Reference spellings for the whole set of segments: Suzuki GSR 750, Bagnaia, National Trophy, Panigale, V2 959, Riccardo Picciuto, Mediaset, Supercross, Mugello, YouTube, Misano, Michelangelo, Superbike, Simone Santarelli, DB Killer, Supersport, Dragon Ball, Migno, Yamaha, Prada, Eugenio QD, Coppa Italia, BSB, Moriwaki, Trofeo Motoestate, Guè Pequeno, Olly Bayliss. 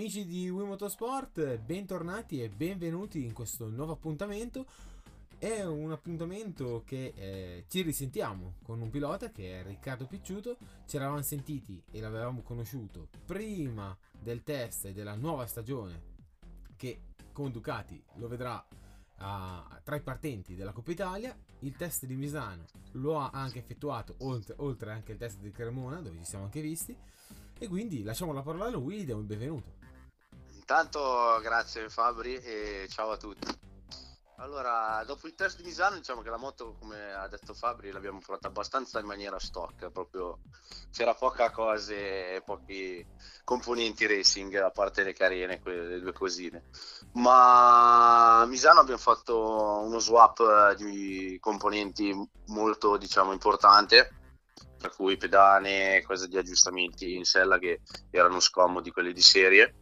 Amici di Wii Motorsport, bentornati e benvenuti in questo nuovo appuntamento. È un appuntamento che ci risentiamo con un pilota che è Riccardo Picciuto. Ci eravamo sentiti e l'avevamo conosciuto prima del test e della nuova stagione che con Ducati lo vedrà tra i partenti della Coppa Italia. Il test di Misano lo ha anche effettuato, oltre anche il test di Cremona dove ci siamo anche visti, e quindi lasciamo la parola a lui e diamo il benvenuto. Intanto grazie Fabri e ciao a tutti. Allora, dopo il test di Misano, diciamo che la moto, come ha detto Fabri, l'abbiamo provata abbastanza in maniera stock, proprio c'era poca cosa e pochi componenti racing, a parte le carene, le due cosine. Ma a Misano abbiamo fatto uno swap di componenti molto, diciamo, importante, tra cui pedane, cose di aggiustamenti in sella che erano scomodi, quelli di serie,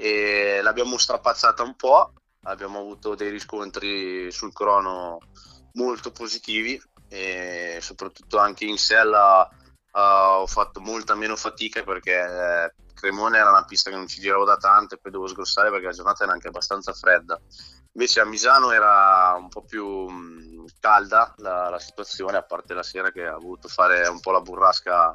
e l'abbiamo strapazzata un po'. Abbiamo avuto dei riscontri sul crono molto positivi e soprattutto anche in sella ho fatto molta meno fatica, perché Cremona era una pista che non ci giravo da tanto e poi dovevo sgrossare perché la giornata era anche abbastanza fredda. Invece a Misano era un po' più calda la situazione, a parte la sera che ho voluto fare un po' la burrasca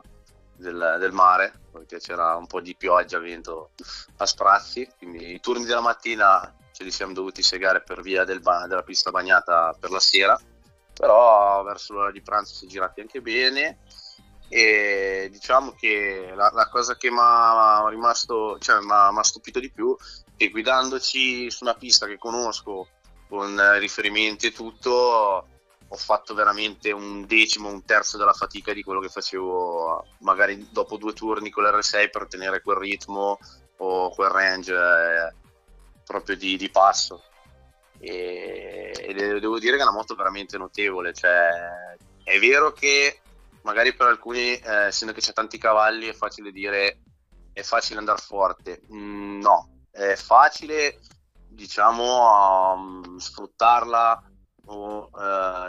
del mare, perché c'era un po' di pioggia, vento a sprazzi, quindi i turni della mattina ce li siamo dovuti segare per via della pista bagnata per la sera, però verso l'ora di pranzo si è girati anche bene. E diciamo che la cosa che mi ha rimasto, cioè mi ha stupito di più, che guidandoci su una pista che conosco con riferimenti e tutto, ho fatto veramente un decimo, un terzo della fatica di quello che facevo magari dopo due turni con l'R6 per tenere quel ritmo o quel range proprio di passo. E devo dire che è una moto veramente notevole, cioè è vero che magari per alcuni, essendo che c'è tanti cavalli, è facile dire è facile andare forte. No, è facile, diciamo, sfruttarla o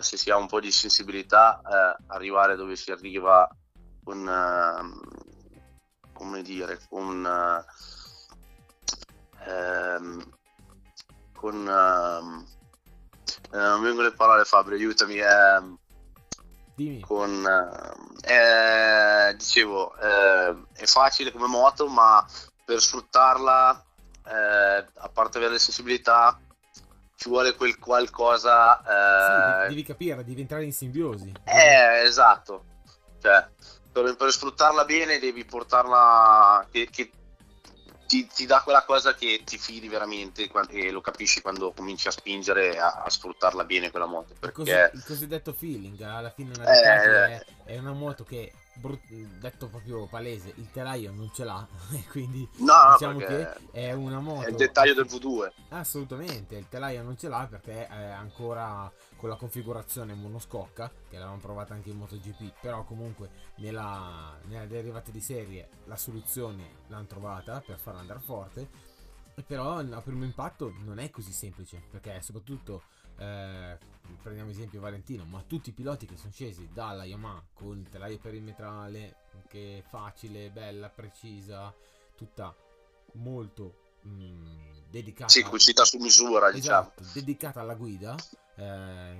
se si ha un po' di sensibilità arrivare dove si arriva con non vengo le parole, Fabio, aiutami. Dimmi. È facile come moto, ma per sfruttarla, a parte avere le sensibilità, ci vuole quel qualcosa. Sì, devi capire, devi entrare in simbiosi. Esatto. Cioè, per sfruttarla bene devi portarla che ti dà quella cosa che ti fidi veramente e lo capisci quando cominci a spingere a sfruttarla bene quella moto, perché il cosiddetto feeling alla fine è una moto che, detto proprio palese, il telaio non ce l'ha quindi no, diciamo che è una moto, è il dettaglio del V2, assolutamente il telaio non ce l'ha perché è ancora con la configurazione monoscocca che l'avevamo provata anche in MotoGP, però comunque nella derivata di serie la soluzione l'hanno trovata per farla andare forte. Però a primo impatto non è così semplice, perché soprattutto prendiamo esempio Valentino, ma tutti i piloti che sono scesi dalla Yamaha con il telaio perimetrale che è facile, bella, precisa, tutta molto dedicata, sì, cucita su misura, esatto, diciamo, dedicata alla guida,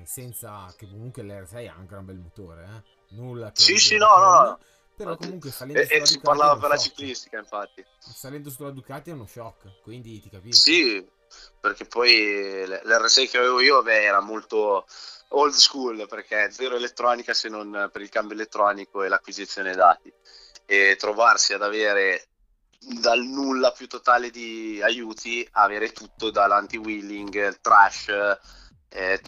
senza che comunque l'R6 ha anche un bel motore, nulla che no. Però comunque salendo sulla Ducati, si parlava per la ciclistica, infatti. Salendo sulla Ducati è uno shock, quindi ti capisco. Sì, perché poi l'R6 che avevo io era molto old school, perché zero elettronica se non per il cambio elettronico e l'acquisizione dati. E trovarsi ad avere dal nulla più totale di aiuti, avere tutto dall'anti-wheeling, trash,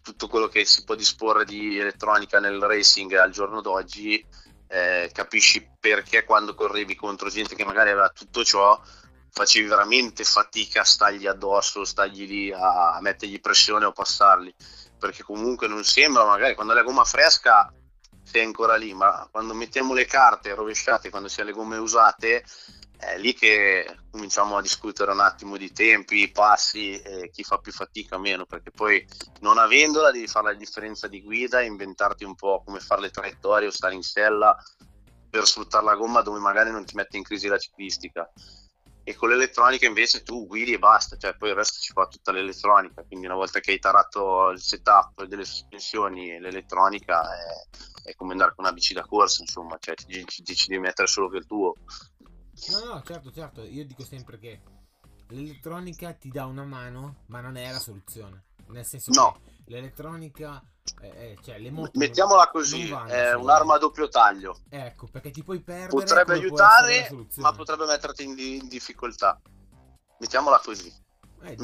tutto quello che si può disporre di elettronica nel racing al giorno d'oggi. Capisci perché quando correvi contro gente che magari aveva tutto ciò facevi veramente fatica a stargli addosso, stargli lì a mettergli pressione o passarli, perché comunque non sembra, magari quando hai la gomma fresca sei ancora lì, ma quando mettiamo le carte rovesciate, quando si ha le gomme usate, è lì che cominciamo a discutere un attimo di tempi, passi, chi fa più fatica o meno, perché poi non avendola devi fare la differenza di guida, inventarti un po' come fare le traiettorie o stare in sella per sfruttare la gomma dove magari non ti mette in crisi la ciclistica. e con l'elettronica invece tu guidi e basta, cioè poi il resto ci fa tutta l'elettronica, quindi una volta che hai tarato il setup delle sospensioni e l'elettronica è come andare con una bici da corsa, insomma, cioè ti decidi di mettere solo che il tuo. No, certo, io dico sempre che l'elettronica ti dà una mano, ma non è la soluzione, nel senso no, che l'elettronica, cioè le moto, mettiamola così, è un'arma a doppio taglio, ecco, perché ti puoi perdere, potrebbe aiutare ma potrebbe metterti in difficoltà, mettiamola così, è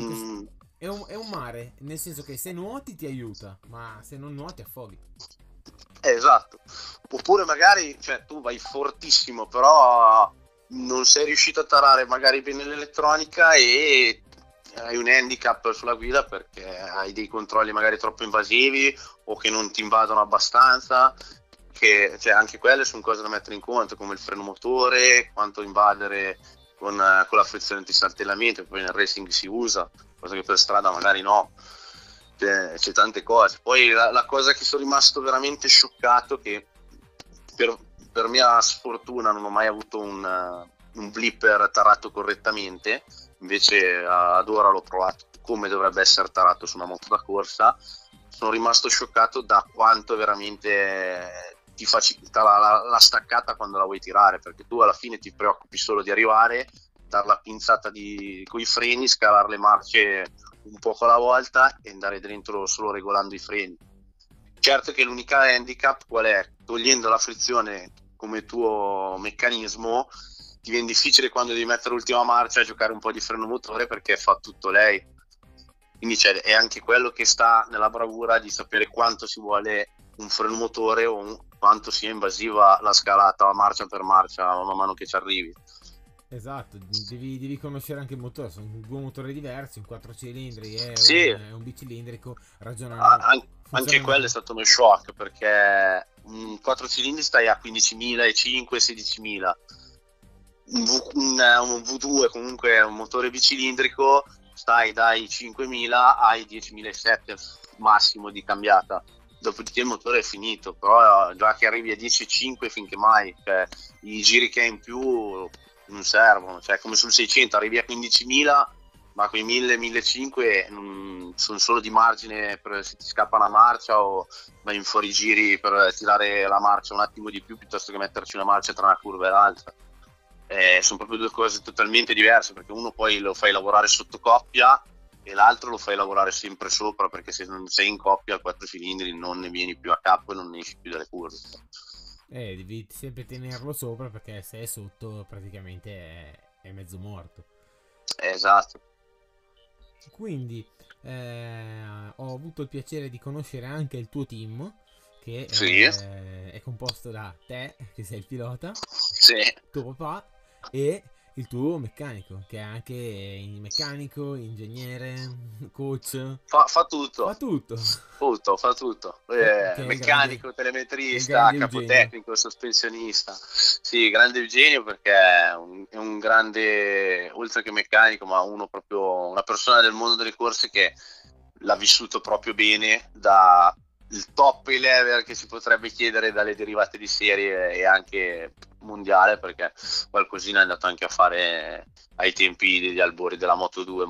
un mare, nel senso che se nuoti ti aiuta, ma se non nuoti affoghi. Esatto, oppure magari, cioè, tu vai fortissimo però non sei riuscito a tarare magari bene l'elettronica e hai un handicap sulla guida perché hai dei controlli magari troppo invasivi o che non ti invadono abbastanza, che, cioè, anche quelle sono cose da mettere in conto, come il freno motore, quanto invadere con la frizione antisaltellamento, che poi nel racing si usa, cosa che per strada magari no, c'è tante cose. Poi la cosa che sono rimasto veramente scioccato, che per mia sfortuna non ho mai avuto un blipper tarato correttamente, invece ad ora l'ho provato come dovrebbe essere tarato su una moto da corsa, sono rimasto scioccato da quanto veramente ti facilita la staccata quando la vuoi tirare, perché tu alla fine ti preoccupi solo di arrivare, dar la pinzata con i freni, scalare le marce un poco alla volta e andare dentro solo regolando i freni. Certo che l'unica handicap qual è? Togliendo la frizione come tuo meccanismo ti viene difficile quando devi mettere l'ultima marcia a giocare un po' di freno motore, perché fa tutto lei, quindi è anche quello che sta nella bravura di sapere quanto si vuole un freno motore o quanto sia invasiva la scalata marcia per marcia man mano che ci arrivi. Esatto, devi conoscere anche il motore, sono due motori diversi, un 4 cilindri e sì, un bicilindrico, ragionando. Anche quello è stato uno shock, perché un 4 cilindri stai a 15.000 e 5, 16.000, un V2 comunque è un motore bicilindrico, stai dai 5.000 ai 10.700 massimo di cambiata. Dopodiché il motore è finito, però già che arrivi a 10.5 finché mai, cioè, i giri che hai in più non servono, cioè come sul 600 arrivi a 15.000, ma quei 1.000-1.500 sono solo di margine per se ti scappa una marcia o vai in fuorigiri per tirare la marcia un attimo di più piuttosto che metterci una marcia tra una curva e l'altra. Sono proprio due cose totalmente diverse, perché uno poi lo fai lavorare sotto coppia e l'altro lo fai lavorare sempre sopra, perché se non sei in coppia al 4 cilindri non ne vieni più a capo e non ne esci più dalle curve. Devi sempre tenerlo sopra, perché se è sotto praticamente è mezzo morto. Esatto. Quindi ho avuto il piacere di conoscere anche il tuo team, che sì, è composto da te, che sei il pilota, sì, tuo papà e il tuo meccanico, che è anche meccanico, ingegnere, coach, fa tutto. Meccanico, grande, telemetrista, capotecnico, sospensionista. Sì, grande Eugenio, perché è un grande, oltre che meccanico, ma uno proprio, una persona del mondo delle corse che l'ha vissuto proprio bene, da il top level che si potrebbe chiedere dalle derivate di serie e anche mondiale, perché qualcosina è andato anche a fare ai tempi degli albori della Moto2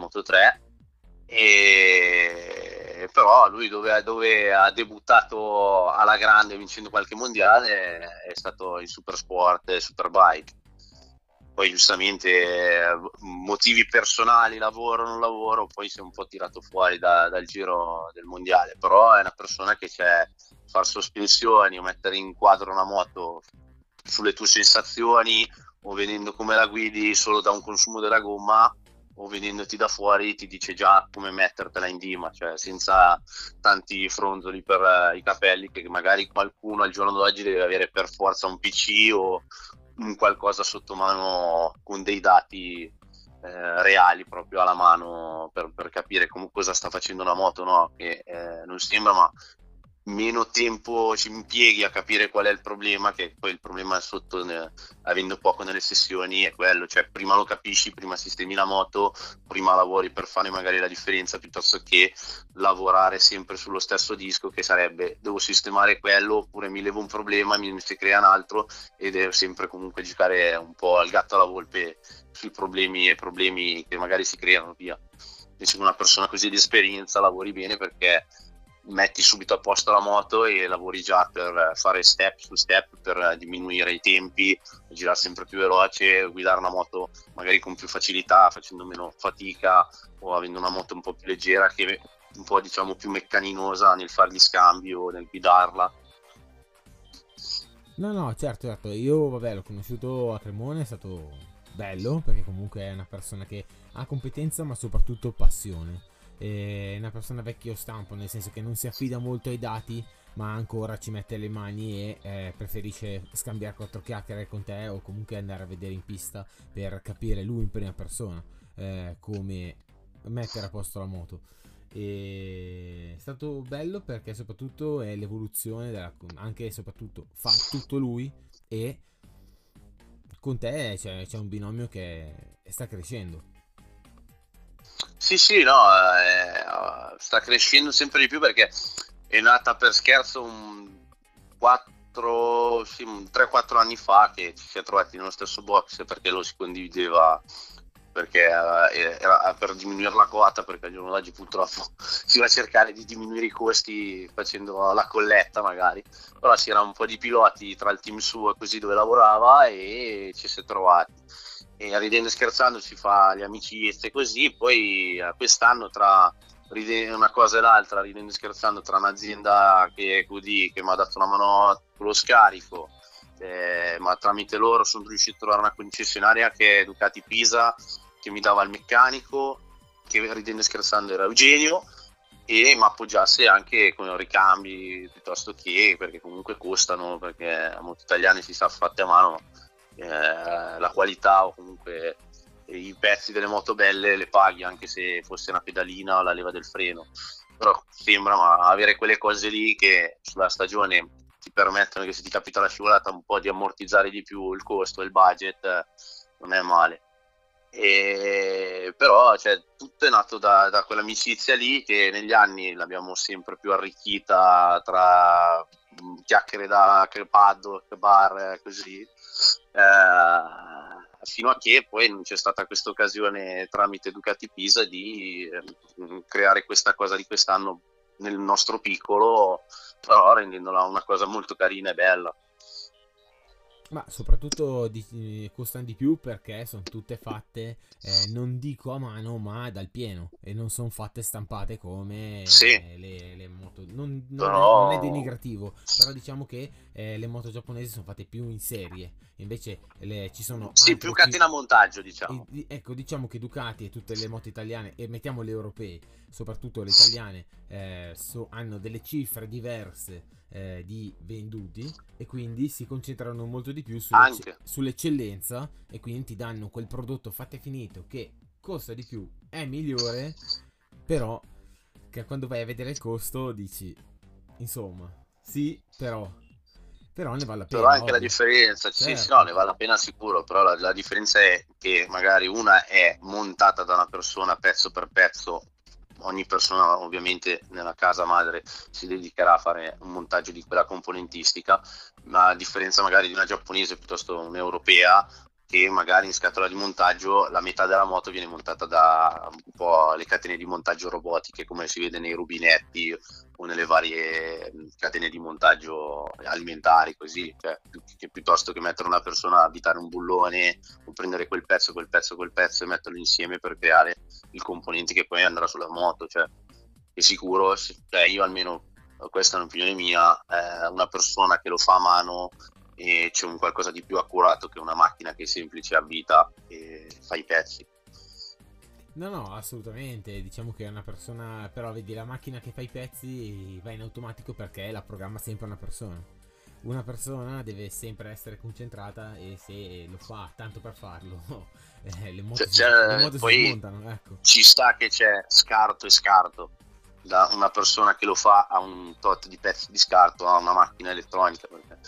e Moto3, e però lui dove ha debuttato alla grande vincendo qualche mondiale è stato in Supersport e Superbike. Poi giustamente motivi personali, lavoro non lavoro, poi si è un po' tirato fuori dal giro del mondiale, però è una persona che c'è far sospensioni o mettere in quadro una moto sulle tue sensazioni, o vedendo come la guidi solo da un consumo della gomma, o vedendoti da fuori ti dice già come mettertela in dima, cioè senza tanti fronzoli per i capelli che magari qualcuno al giorno d'oggi deve avere per forza un PC o un qualcosa sotto mano con dei dati reali proprio alla mano per capire cosa sta facendo una moto, no? Che non sembra, ma meno tempo ci impieghi a capire qual è il problema, che poi il problema sotto, avendo poco nelle sessioni, è quello, cioè prima lo capisci, prima sistemi la moto, prima lavori per fare magari la differenza, piuttosto che lavorare sempre sullo stesso disco, che sarebbe devo sistemare quello, oppure mi levo un problema, mi si crea un altro, ed è sempre comunque giocare un po' al gatto alla volpe sui problemi e problemi che magari si creano via. Invece una persona così di esperienza lavori bene perché metti subito a posto la moto e lavori già per fare step su step per diminuire i tempi, girare sempre più veloce, guidare una moto magari con più facilità, facendo meno fatica, o avendo una moto un po' più leggera, che è un po', diciamo, più meccaninosa nel fare gli scambi o nel guidarla. No, certo, io vabbè l'ho conosciuto a Cremona, è stato bello perché comunque è una persona che ha competenza ma soprattutto passione. È una persona vecchio stampo, nel senso che non si affida molto ai dati, ma ancora ci mette le mani e preferisce scambiare quattro chiacchiere con te o comunque andare a vedere in pista per capire lui in prima persona come mettere a posto la moto. E è stato bello perché soprattutto è l'evoluzione della, anche e soprattutto fa tutto lui, e con te c'è un binomio che sta crescendo. Sì, no, sta crescendo sempre di più perché è nata per scherzo 3-4 anni fa, che ci si è trovati nello stesso box perché lo si condivideva, perché era per diminuire la quota, perché al giorno d'oggi purtroppo si va a cercare di diminuire i costi facendo la colletta magari, però c'era un po' di piloti tra il team suo e così dove lavorava e ci si è trovati. E ridendo e scherzando si fa le amicizie così, poi quest'anno tra una cosa e l'altra, ridendo e scherzando, tra un'azienda che è QD che mi ha dato una mano con lo scarico, ma tramite loro sono riuscito a trovare una concessionaria che è Ducati Pisa, che mi dava il meccanico, che ridendo e scherzando era Eugenio, e mi appoggiasse anche con ricambi piuttosto che, perché comunque costano, perché a molti italiani si sa fatte a mano, la qualità o comunque i pezzi delle moto belle le paghi anche se fosse una pedalina o la leva del freno, però sembra, ma avere quelle cose lì che sulla stagione ti permettono, che se ti capita la scivolata, un po' di ammortizzare di più il costo e il budget, non è male. E però tutto è nato da quell'amicizia lì, che negli anni l'abbiamo sempre più arricchita tra chiacchiere da paddock, bar, così, fino a che poi non c'è stata questa occasione tramite Ducati Pisa di creare questa cosa di quest'anno nel nostro piccolo, però rendendola una cosa molto carina e bella. Ma soprattutto costano di più perché sono tutte fatte, non dico a mano, ma dal pieno, e non sono fatte stampate come le moto. Non è denigrativo, però diciamo che le moto giapponesi sono fatte più in serie, invece ci sono più catena montaggio, diciamo. Ecco, diciamo che Ducati e tutte le moto italiane, e mettiamo le europee, soprattutto le italiane, hanno delle cifre diverse di venduti, e quindi si concentrano molto di più sull'eccellenza, e quindi ti danno quel prodotto fatto e finito che costa di più, è migliore, però che quando vai a vedere il costo dici insomma sì, però ne vale la pena, però anche la differenza, certo. Sì, no, ne vale la pena sicuro, però la differenza è che magari una è montata da una persona pezzo per pezzo. Ogni persona ovviamente nella casa madre si dedicherà a fare un montaggio di quella componentistica, ma a differenza magari di una giapponese piuttosto un'europea, che magari in scatola di montaggio la metà della moto viene montata da un po' le catene di montaggio robotiche, come si vede nei rubinetti o nelle varie catene di montaggio alimentari, così, cioè, che piuttosto che mettere una persona a abitare un bullone o prendere quel pezzo e metterlo insieme per creare il componente che poi andrà sulla moto, cioè è sicuro, cioè, io almeno, questa è un'opinione mia, una persona che lo fa a mano, e c'è un qualcosa di più accurato che una macchina che è semplice, abita e fa i pezzi. No, assolutamente, diciamo che è una persona, però vedi, la macchina che fa i pezzi va in automatico perché la programma sempre una persona deve sempre essere concentrata, e se lo fa tanto per farlo le moto si montano, ecco. Ci sta che c'è scarto e scarto, da una persona che lo fa a un tot di pezzi di scarto a una macchina elettronica, perché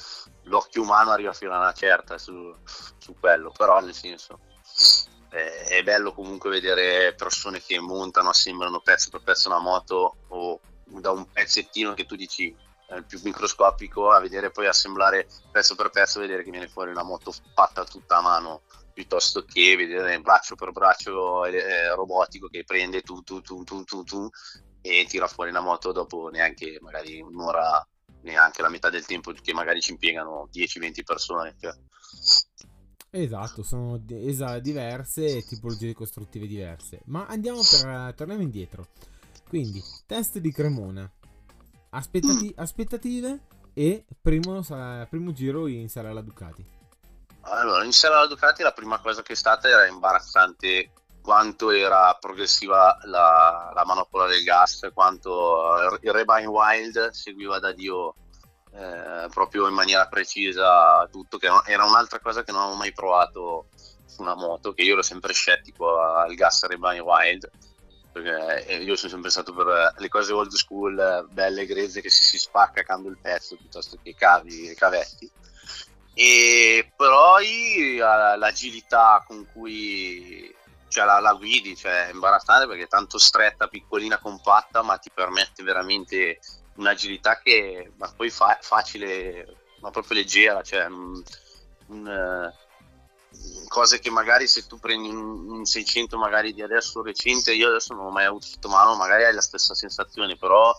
l'occhio umano arriva fino a una certa su quello, però nel senso è bello comunque vedere persone che montano, assemblano pezzo per pezzo una moto, o da un pezzettino che tu dici più microscopico a vedere poi assemblare pezzo per pezzo, vedere che viene fuori una moto fatta tutta a mano, piuttosto che vedere braccio per braccio robotico che prende tu e tira fuori una moto dopo neanche magari un'ora, neanche la metà del tempo che magari ci impiegano 10-20 persone. Cioè. Esatto, sono diverse tipologie costruttive diverse. Ma torniamo indietro. Quindi, test di Cremona. Aspettative e primo giro in sala alla Ducati. Allora, in sala alla Ducati la prima cosa che è stata era imbarazzante quanto era progressiva la manopola del gas, quanto il Rebine Wild seguiva da Dio proprio in maniera precisa tutto, che era un'altra cosa che non avevo mai provato su una moto, che io ero sempre scettico al gas Rebine Wild, perché io sono sempre stato per le cose old school, belle grezze che si spacca, cambia il pezzo, piuttosto che cavi e cavetti. E poi l'agilità con cui la guidi, è imbarazzante, perché è tanto stretta, piccolina, compatta, ma ti permette veramente un'agilità che ma poi facile, ma proprio leggera, cose che magari se tu prendi un 600 magari di adesso recente, io adesso non ho mai avuto sotto mano, magari hai la stessa sensazione, però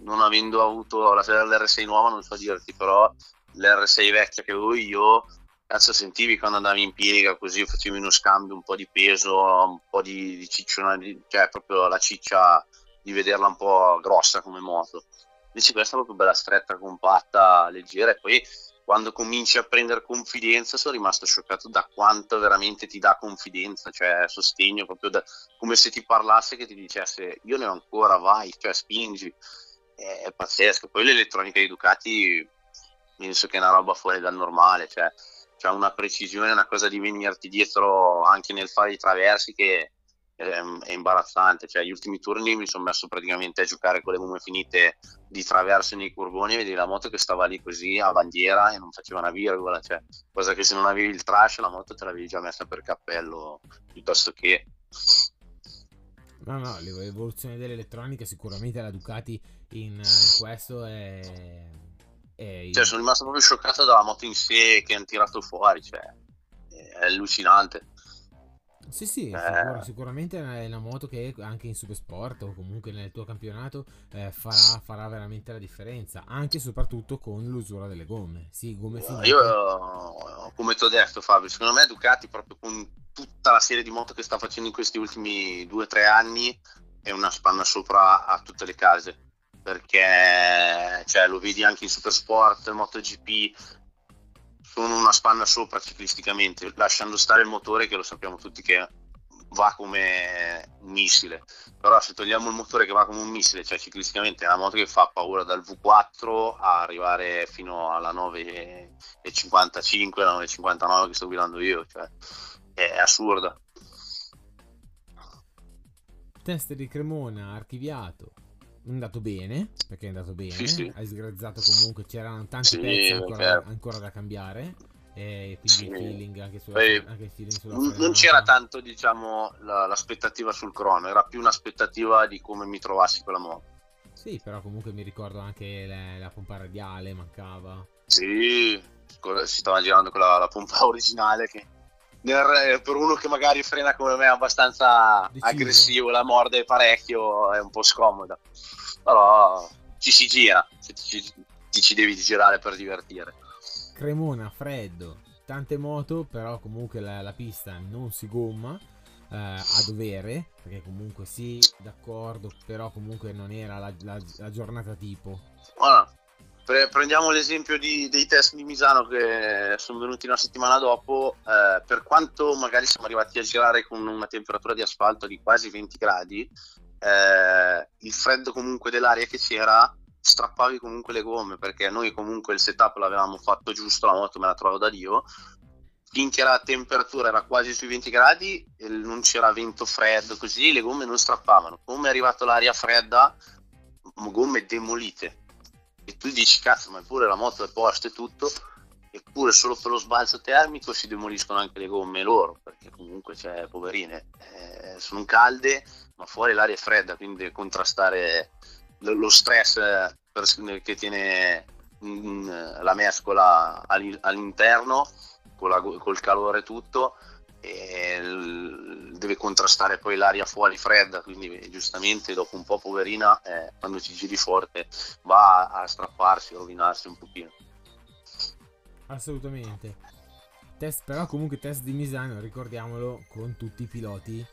non avendo avuto la serie dell'R6 nuova non so dirti, però l'R6 vecchia che avevo io, cazzo, sentivi quando andavi in piega così, facevi uno scambio, un po' di peso, un po' di cicciona, cioè proprio la ciccia di vederla un po' grossa come moto. Invece questa è proprio bella stretta, compatta, leggera, e poi quando cominci a prendere confidenza, sono rimasto scioccato da quanto veramente ti dà confidenza, cioè sostegno, proprio come se ti parlasse, che ti dicesse io ne ho ancora, vai, cioè spingi, è pazzesco. Poi l'elettronica di Ducati penso che è una roba fuori dal normale, cioè c'è una precisione, una cosa di venirti dietro anche nel fare i traversi che è imbarazzante, cioè gli ultimi turni mi sono messo praticamente a giocare con le gomme finite di traverso nei curvoni, vedi la moto che stava lì così a bandiera e non faceva una virgola, cioè cosa che se non avevi il trash la moto te l'avevi già messa per cappello, piuttosto che no, l'evoluzione dell'elettronica sicuramente la Ducati in questo è... Cioè sono rimasto proprio scioccato dalla moto in sé che hanno tirato fuori, cioè è allucinante. Sì, sicuramente è una moto che anche in Supersport o comunque nel tuo campionato farà veramente la differenza, anche e soprattutto con l'usura delle gomme. Sì, gomme finite. Io, come ti ho detto Fabio, secondo me Ducati proprio con tutta la serie di moto che sta facendo in questi ultimi 2-3 anni è una spanna sopra a tutte le case, perché lo vedi anche in Supersport, MotoGP, sono una spanna sopra ciclisticamente, lasciando stare il motore che lo sappiamo tutti che va come un missile, però se togliamo il motore che va come un missile, cioè ciclisticamente è una moto che fa paura dal V4 a arrivare fino alla 9,55, la 9,59 che sto guidando io, è assurda. Test di Cremona archiviato, è andato bene, sì. Hai sgrezzato comunque, c'erano tanti pezzi ancora da cambiare, e quindi il feeling anche sulla Cremona. Non c'era tanto l'aspettativa sul crono, era più un'aspettativa di come mi trovassi con la moto. Sì, però comunque mi ricordo anche la pompa radiale mancava. Sì, si stava girando con la pompa originale che... per uno che magari frena come me abbastanza aggressivo, la morde parecchio, è un po' scomoda, però ci si gira, ci devi girare per divertire. Cremona freddo, tante moto, però comunque la pista non si gomma a dovere, perché comunque sì, d'accordo, però comunque non era la giornata tipo. Allora, prendiamo l'esempio dei test di Misano che sono venuti una settimana dopo, per quanto magari siamo arrivati a girare con una temperatura di asfalto di quasi 20 gradi, il freddo comunque dell'aria che c'era strappavi comunque le gomme, perché noi comunque il setup l'avevamo fatto giusto, la moto me la trovavo da Dio, finché la temperatura era quasi sui 20 gradi e non c'era vento freddo così le gomme non strappavano. Come è arrivato l'aria fredda gomme demolite, e tu dici cazzo, ma pure la moto è posta e tutto, eppure solo per lo sbalzo termico si demoliscono anche le gomme loro, perché comunque cioè, poverine, sono calde ma fuori l'aria è fredda, quindi deve contrastare lo stress che tiene la mescola all'interno col calore tutto, e deve contrastare poi l'aria fuori fredda, quindi giustamente dopo un po' poverina, quando ci giri forte va a strapparsi, a rovinarsi un pochino. Assolutamente. Test però comunque, test di Misano, ricordiamolo, con tutti i piloti,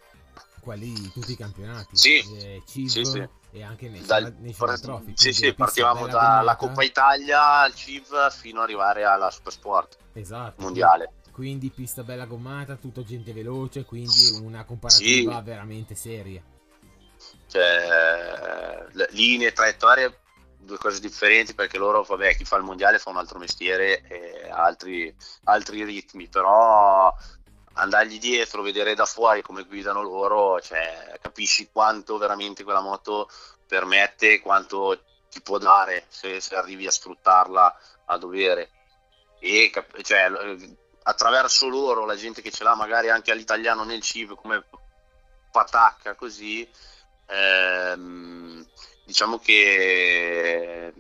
quelli di tutti i campionati, sì, CIV, sì, sì. E anche nei National Trophy. Sì, sì, partivamo dalla Coppa Italia al CIV fino ad arrivare alla Supersport, esatto, mondiale. Quindi pista bella gommata, tutto gente veloce, quindi una comparativa sì, veramente seria. Cioè, linee, traiettorie, due cose differenti, perché loro, vabbè, chi fa il mondiale fa un altro mestiere e altri ritmi, però andargli dietro, vedere da fuori come guidano loro, cioè, capisci quanto veramente quella moto permette, quanto ti può dare se arrivi a sfruttarla a dovere. E cioè, attraverso loro, la gente che ce l'ha magari anche all'italiano nel CIV come patacca così, diciamo che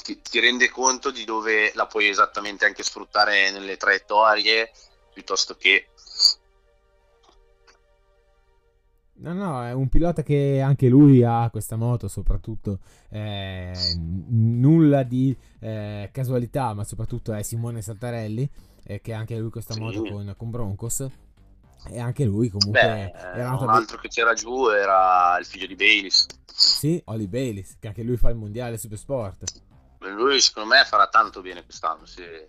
ti rende conto di dove la puoi esattamente anche sfruttare nelle traiettorie, piuttosto che... No, è un pilota che anche lui ha questa moto, soprattutto nulla di casualità, ma soprattutto è Simone Santarelli, che anche lui questa sì, moto con Broncos, e anche lui comunque... un altro che c'era giù era il figlio di Bayliss. Sì, Olly Bayliss, che anche lui fa il mondiale Supersport. Lui secondo me farà tanto bene quest'anno, se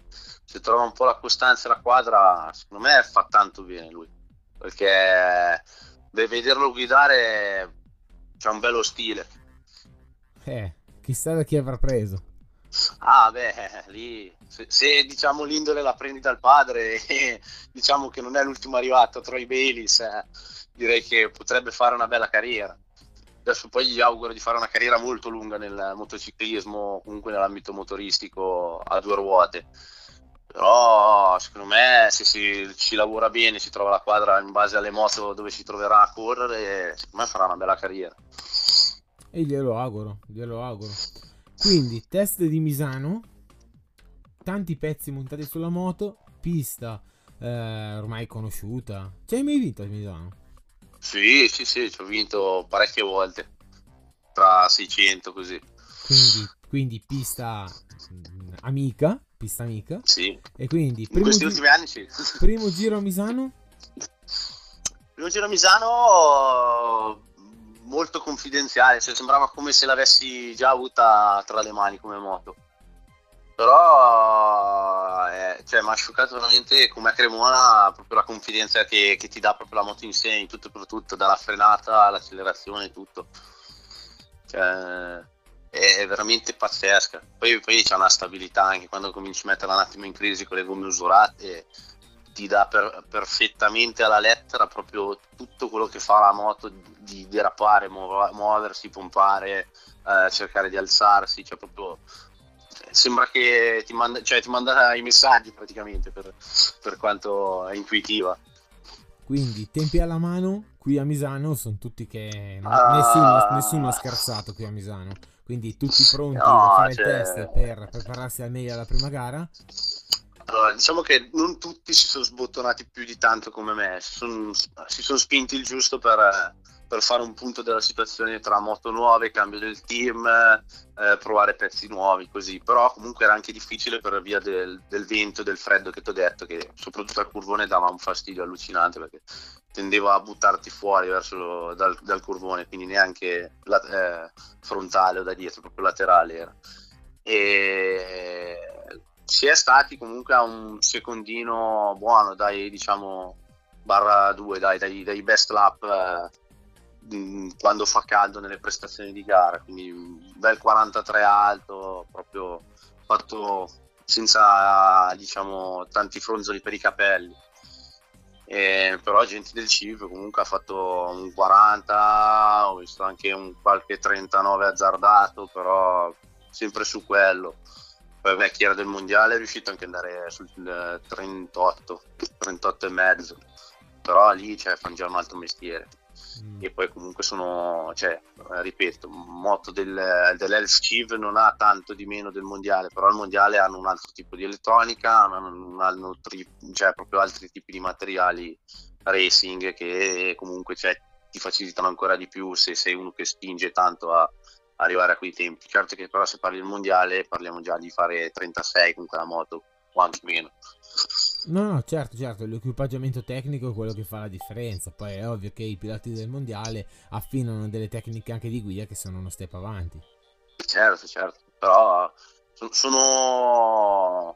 trova un po' la costanza e la quadra, secondo me fa tanto bene lui, perché vederlo guidare c'è un bello stile. Chissà da chi avrà preso. Lì se diciamo l'indole la prendi dal padre, diciamo che non è l'ultimo arrivato tra i Bayliss, direi che potrebbe fare una bella carriera. Adesso poi gli auguro di fare una carriera molto lunga nel motociclismo, comunque nell'ambito motoristico a due ruote, però secondo me se ci lavora bene, si trova la quadra in base alle moto dove si troverà a correre, secondo me farà una bella carriera, e glielo auguro. Quindi test di Misano, tanti pezzi montati sulla moto, pista ormai conosciuta. Ci hai mai vinto a Misano? Sì, ci ho vinto parecchie volte, tra 600 così. Quindi pista amica. Sì. E quindi in questi ultimi anni sì. Primo giro a Misano? Primo giro a Misano... molto confidenziale, cioè sembrava come se l'avessi già avuta tra le mani come moto, però cioè, mi ha scioccato veramente, come a Cremona, proprio la confidenza che ti dà proprio la moto in sé, in tutto per tutto, dalla frenata all'accelerazione, tutto, cioè, è veramente pazzesca. Poi c'è una stabilità anche quando cominci a metterla un attimo in crisi con le gomme usurate, ti dà perfettamente alla lettera proprio tutto quello che fa la moto, di derapare, muoversi, pompare, cercare di alzarsi, cioè proprio sembra che ti manda i messaggi praticamente, per quanto è intuitiva. Quindi tempi alla mano qui a Misano sono tutti che nessuno ha scherzato qui a Misano, quindi tutti pronti a fare il test per prepararsi al meglio alla prima gara. Allora, diciamo che non tutti si sono sbottonati più di tanto come me, si sono spinti il giusto per fare un punto della situazione tra moto nuove, cambio del team, provare pezzi nuovi così, però comunque era anche difficile per via del vento e del freddo che ti ho detto, che soprattutto al curvone dava un fastidio allucinante, perché tendeva a buttarti fuori verso dal curvone, quindi neanche frontale o da dietro, proprio laterale era. E si è stati comunque a un secondino buono, dai, diciamo barra 2, dai best lap, quando fa caldo nelle prestazioni di gara, quindi un bel 43 alto, proprio fatto senza, diciamo, tanti fronzoli per i capelli, però gente del CIV comunque ha fatto un 40, ho visto anche un qualche 39 azzardato, però sempre su quello. Poi chi era del mondiale è riuscito anche ad andare sul 38 e mezzo, però lì fanno già un altro mestiere. E poi comunque sono, ripeto, moto dell'Elf-CIV non ha tanto di meno del mondiale, però al mondiale hanno un altro tipo di elettronica, hanno proprio altri tipi di materiali racing che comunque ti facilitano ancora di più se sei uno che spinge tanto a arrivare a quei tempi. Certo che però se parli del mondiale parliamo già di fare 36 con quella moto o anche meno. No, certo, l'equipaggiamento tecnico è quello che fa la differenza. Poi è ovvio che i piloti del mondiale affinano delle tecniche anche di guida che sono uno step avanti. Certo, però sono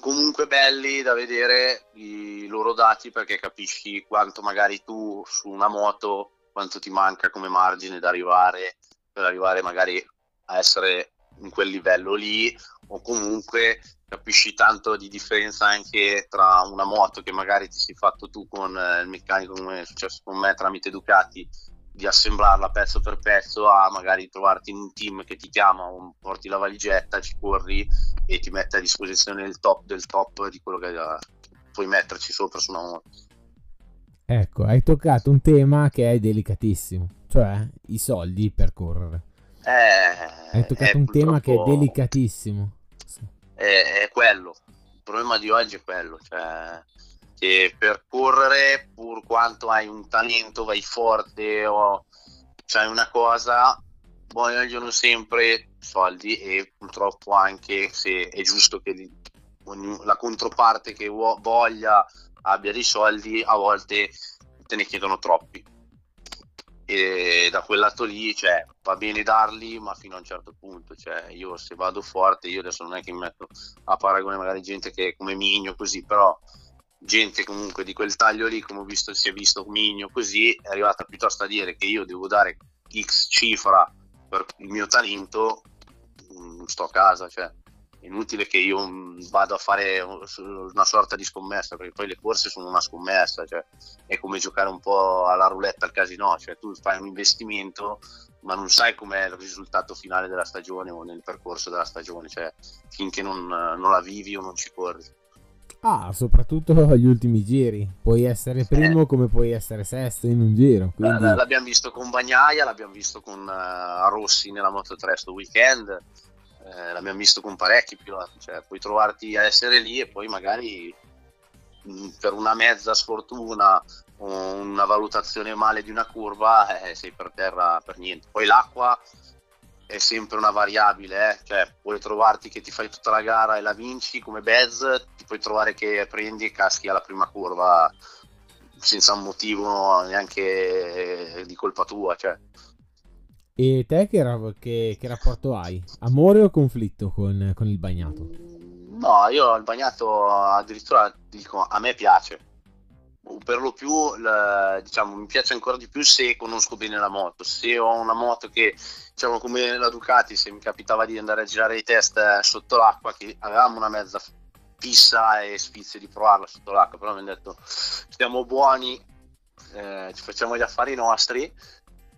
comunque belli da vedere i loro dati, perché capisci quanto magari tu su una moto, quanto ti manca come margine da arrivare per arrivare magari a essere in quel livello lì, o comunque capisci tanto di differenza anche tra una moto che magari ti sei fatto tu con il meccanico, come è successo con me tramite Ducati, di assemblarla pezzo per pezzo, a magari trovarti in un team che ti chiama, porti la valigetta, ci corri e ti mette a disposizione il top del top di quello che puoi metterci sopra su una moto. Ecco, hai toccato un tema che è delicatissimo, cioè i soldi per correre. Hai toccato un tema che è delicatissimo. È quello, il problema di oggi è quello, che per correre, pur quanto hai un talento, vai forte o c'hai una cosa, vogliono sempre soldi, e purtroppo anche se è giusto che la controparte che voglia abbia dei soldi, a volte te ne chiedono troppi. E da quel lato lì va bene darli, ma fino a un certo punto. Io se vado forte, io adesso non è che mi metto a paragone magari gente che come Migno così, però gente comunque di quel taglio lì, come si è visto Migno così, è arrivata piuttosto a dire che io devo dare X cifra per il mio talento, non sto a casa, è inutile che io vado a fare una sorta di scommessa, perché poi le corse sono una scommessa, è come giocare un po' alla roulette al casino, tu fai un investimento ma non sai com'è il risultato finale della stagione o nel percorso della stagione, finché non la vivi o non ci corri. Soprattutto gli ultimi giri, puoi essere primo come puoi essere sesto in un giro, quindi... L'abbiamo visto con Bagnaia, l'abbiamo visto con Rossi nella Moto3 sto weekend, l'abbiamo visto con parecchi piloti, puoi trovarti a essere lì e poi magari per una mezza sfortuna o una valutazione male di una curva sei per terra per niente. Poi l'acqua è sempre una variabile, puoi trovarti che ti fai tutta la gara e la vinci come Bez, ti puoi trovare che prendi e caschi alla prima curva senza un motivo neanche di colpa tua, E te che rapporto hai? Amore o conflitto con il bagnato? No, io il bagnato addirittura dico a me piace, per lo più mi piace ancora di più se conosco bene la moto, se ho una moto che come la Ducati, se mi capitava di andare a girare i test sotto l'acqua, che avevamo una mezza fissa e sfizio di provarla sotto l'acqua, però mi hanno detto stiamo buoni, ci facciamo gli affari nostri.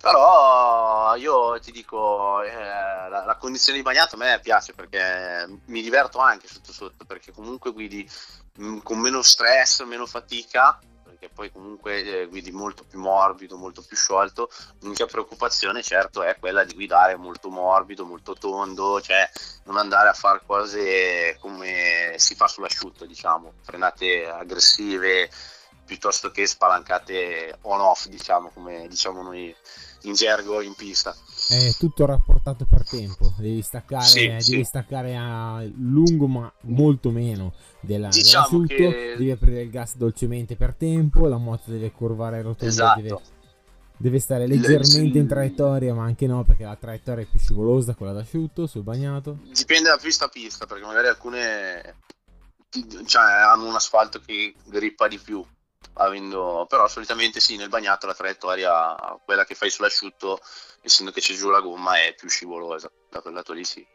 Però io ti dico, la condizione di bagnato a me piace, perché mi diverto anche sotto, perché comunque guidi con meno stress, meno fatica, perché poi comunque guidi molto più morbido, molto più sciolto. L'unica preoccupazione certo è quella di guidare molto morbido, molto tondo, non andare a fare cose come si fa sull'asciutto, frenate aggressive, piuttosto che spalancate on-off, come diciamo noi in gergo in pista. È tutto rapportato per tempo, devi staccare a lungo ma molto meno dell'asciutto, devi aprire il gas dolcemente per tempo, la moto deve curvare rotonda, deve stare leggermente in traiettoria, ma anche no, perché la traiettoria è più scivolosa quella d'asciutto sul bagnato. Dipende da pista a pista, perché magari alcune hanno un asfalto che grippa di più. Però solitamente sì, nel bagnato la traiettoria, quella che fai sull'asciutto, essendo che c'è giù la gomma, è più scivolosa, da quel lato lì sì.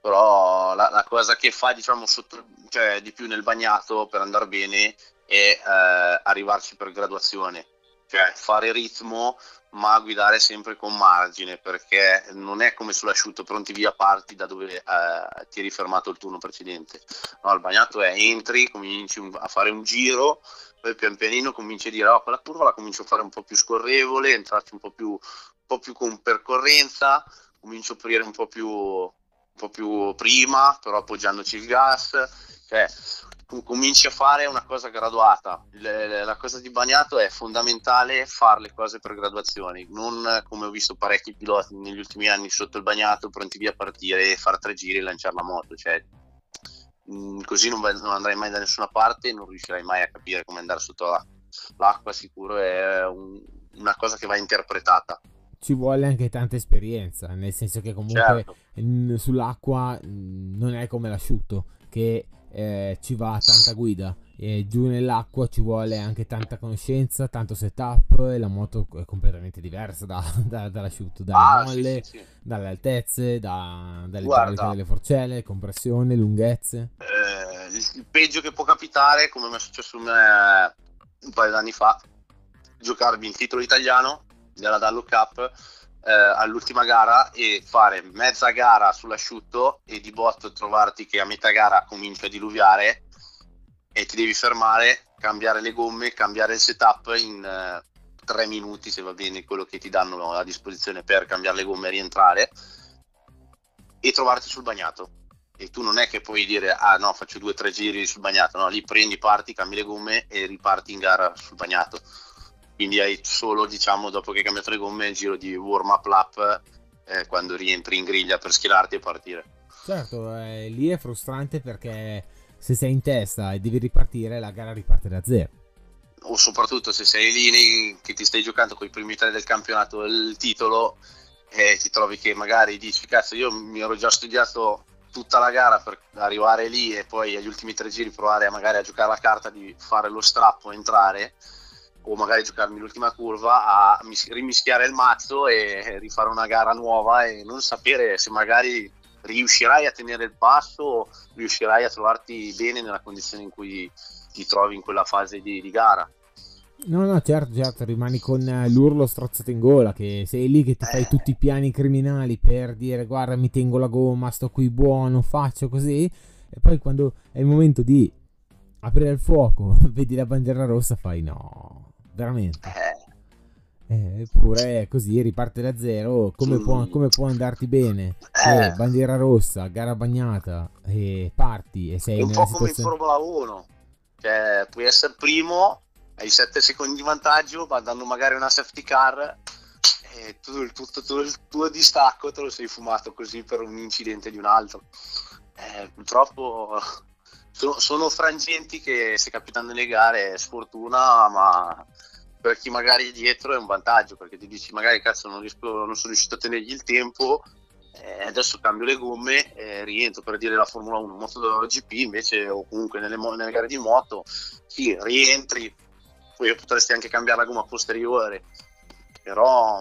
Però la cosa che fa di più nel bagnato per andare bene e arrivarci per graduazione, cioè fare ritmo ma guidare sempre con margine, perché non è come sull'asciutto pronti via parti da dove ti eri fermato il turno precedente. No, il bagnato è entri, cominci a fare un giro, poi pian pianino cominci a dire oh, quella curva la comincio a fare un po' più scorrevole, entrarci un po' più con percorrenza, comincio a aprire un po' più prima però appoggiandoci il gas, cioè tu cominci a fare una cosa graduata. La cosa di bagnato è fondamentale, fare le cose per graduazioni, non come ho visto parecchi piloti negli ultimi anni sotto il bagnato pronti via a partire, fare tre giri e lanciare la moto, cioè così non andrai mai da nessuna parte, non riuscirai mai a capire come andare sotto l'acqua. Sicuro è una cosa che va interpretata. Ci vuole anche tanta esperienza, nel senso che comunque certo, sull'acqua non è come l'asciutto che ci va tanta guida, e giù nell'acqua ci vuole anche tanta conoscenza, tanto setup, e la moto è completamente diversa dall'asciutto, dalle molle, sì. Dalle altezze, dalle gravità delle forcelle, compressione, lunghezze. Il peggio che può capitare, come mi è successo un paio d'anni fa, giocarmi il titolo italiano della Dunlop Cup all'ultima gara e fare mezza gara sull'asciutto e di botto trovarti che a metà gara comincia a diluviare e ti devi fermare, cambiare le gomme, cambiare il setup in 3 minuti, se va bene quello che ti danno a disposizione per cambiare le gomme e rientrare, e trovarti sul bagnato. E tu non è che puoi dire ah no, faccio 2 o 3 giri sul bagnato, no, lì prendi, parti, cambi le gomme e riparti in gara sul bagnato. Quindi hai solo, diciamo, dopo che hai cambiato le gomme, il giro di warm up lap quando rientri in griglia per schierarti e partire. Certo, lì è frustrante perché se sei in testa e devi ripartire, la gara riparte da zero. O soprattutto se sei lì che ti stai giocando con i primi 3 del campionato il titolo e ti trovi che magari dici cazzo, io mi ero già studiato tutta la gara per arrivare lì e poi agli ultimi 3 giri provare magari a giocare la carta di fare lo strappo e entrare, o magari giocarmi l'ultima curva a rimischiare il mazzo e rifare una gara nuova e non sapere se magari riuscirai a tenere il passo o riuscirai a trovarti bene nella condizione in cui ti trovi in quella fase di gara. No, certo, rimani con l'urlo strozzato in gola, che sei lì che ti fai tutti i piani criminali per dire guarda, mi tengo la gomma, sto qui buono, faccio così, e poi quando è il momento di aprire il fuoco vedi la bandiera rossa, fai no, veramente. Eppure così riparte da zero, come può andarti bene? Bandiera rossa, gara bagnata, e parti e sei è un nella po' situazione... come in Formula 1, cioè puoi essere primo, hai 7 secondi di vantaggio, ma danno magari una safety car e tutto il tuo distacco te lo sei fumato così per un incidente di un altro. Purtroppo sono frangenti che se capitano nelle gare è sfortuna, ma per chi magari è dietro è un vantaggio, perché ti dici magari cazzo, non sono riuscito a tenergli il tempo, adesso cambio le gomme e rientro. Per dire la Formula 1, MotoGP invece, o comunque nelle gare di moto, sì, rientri, poi potresti anche cambiare la gomma posteriore, però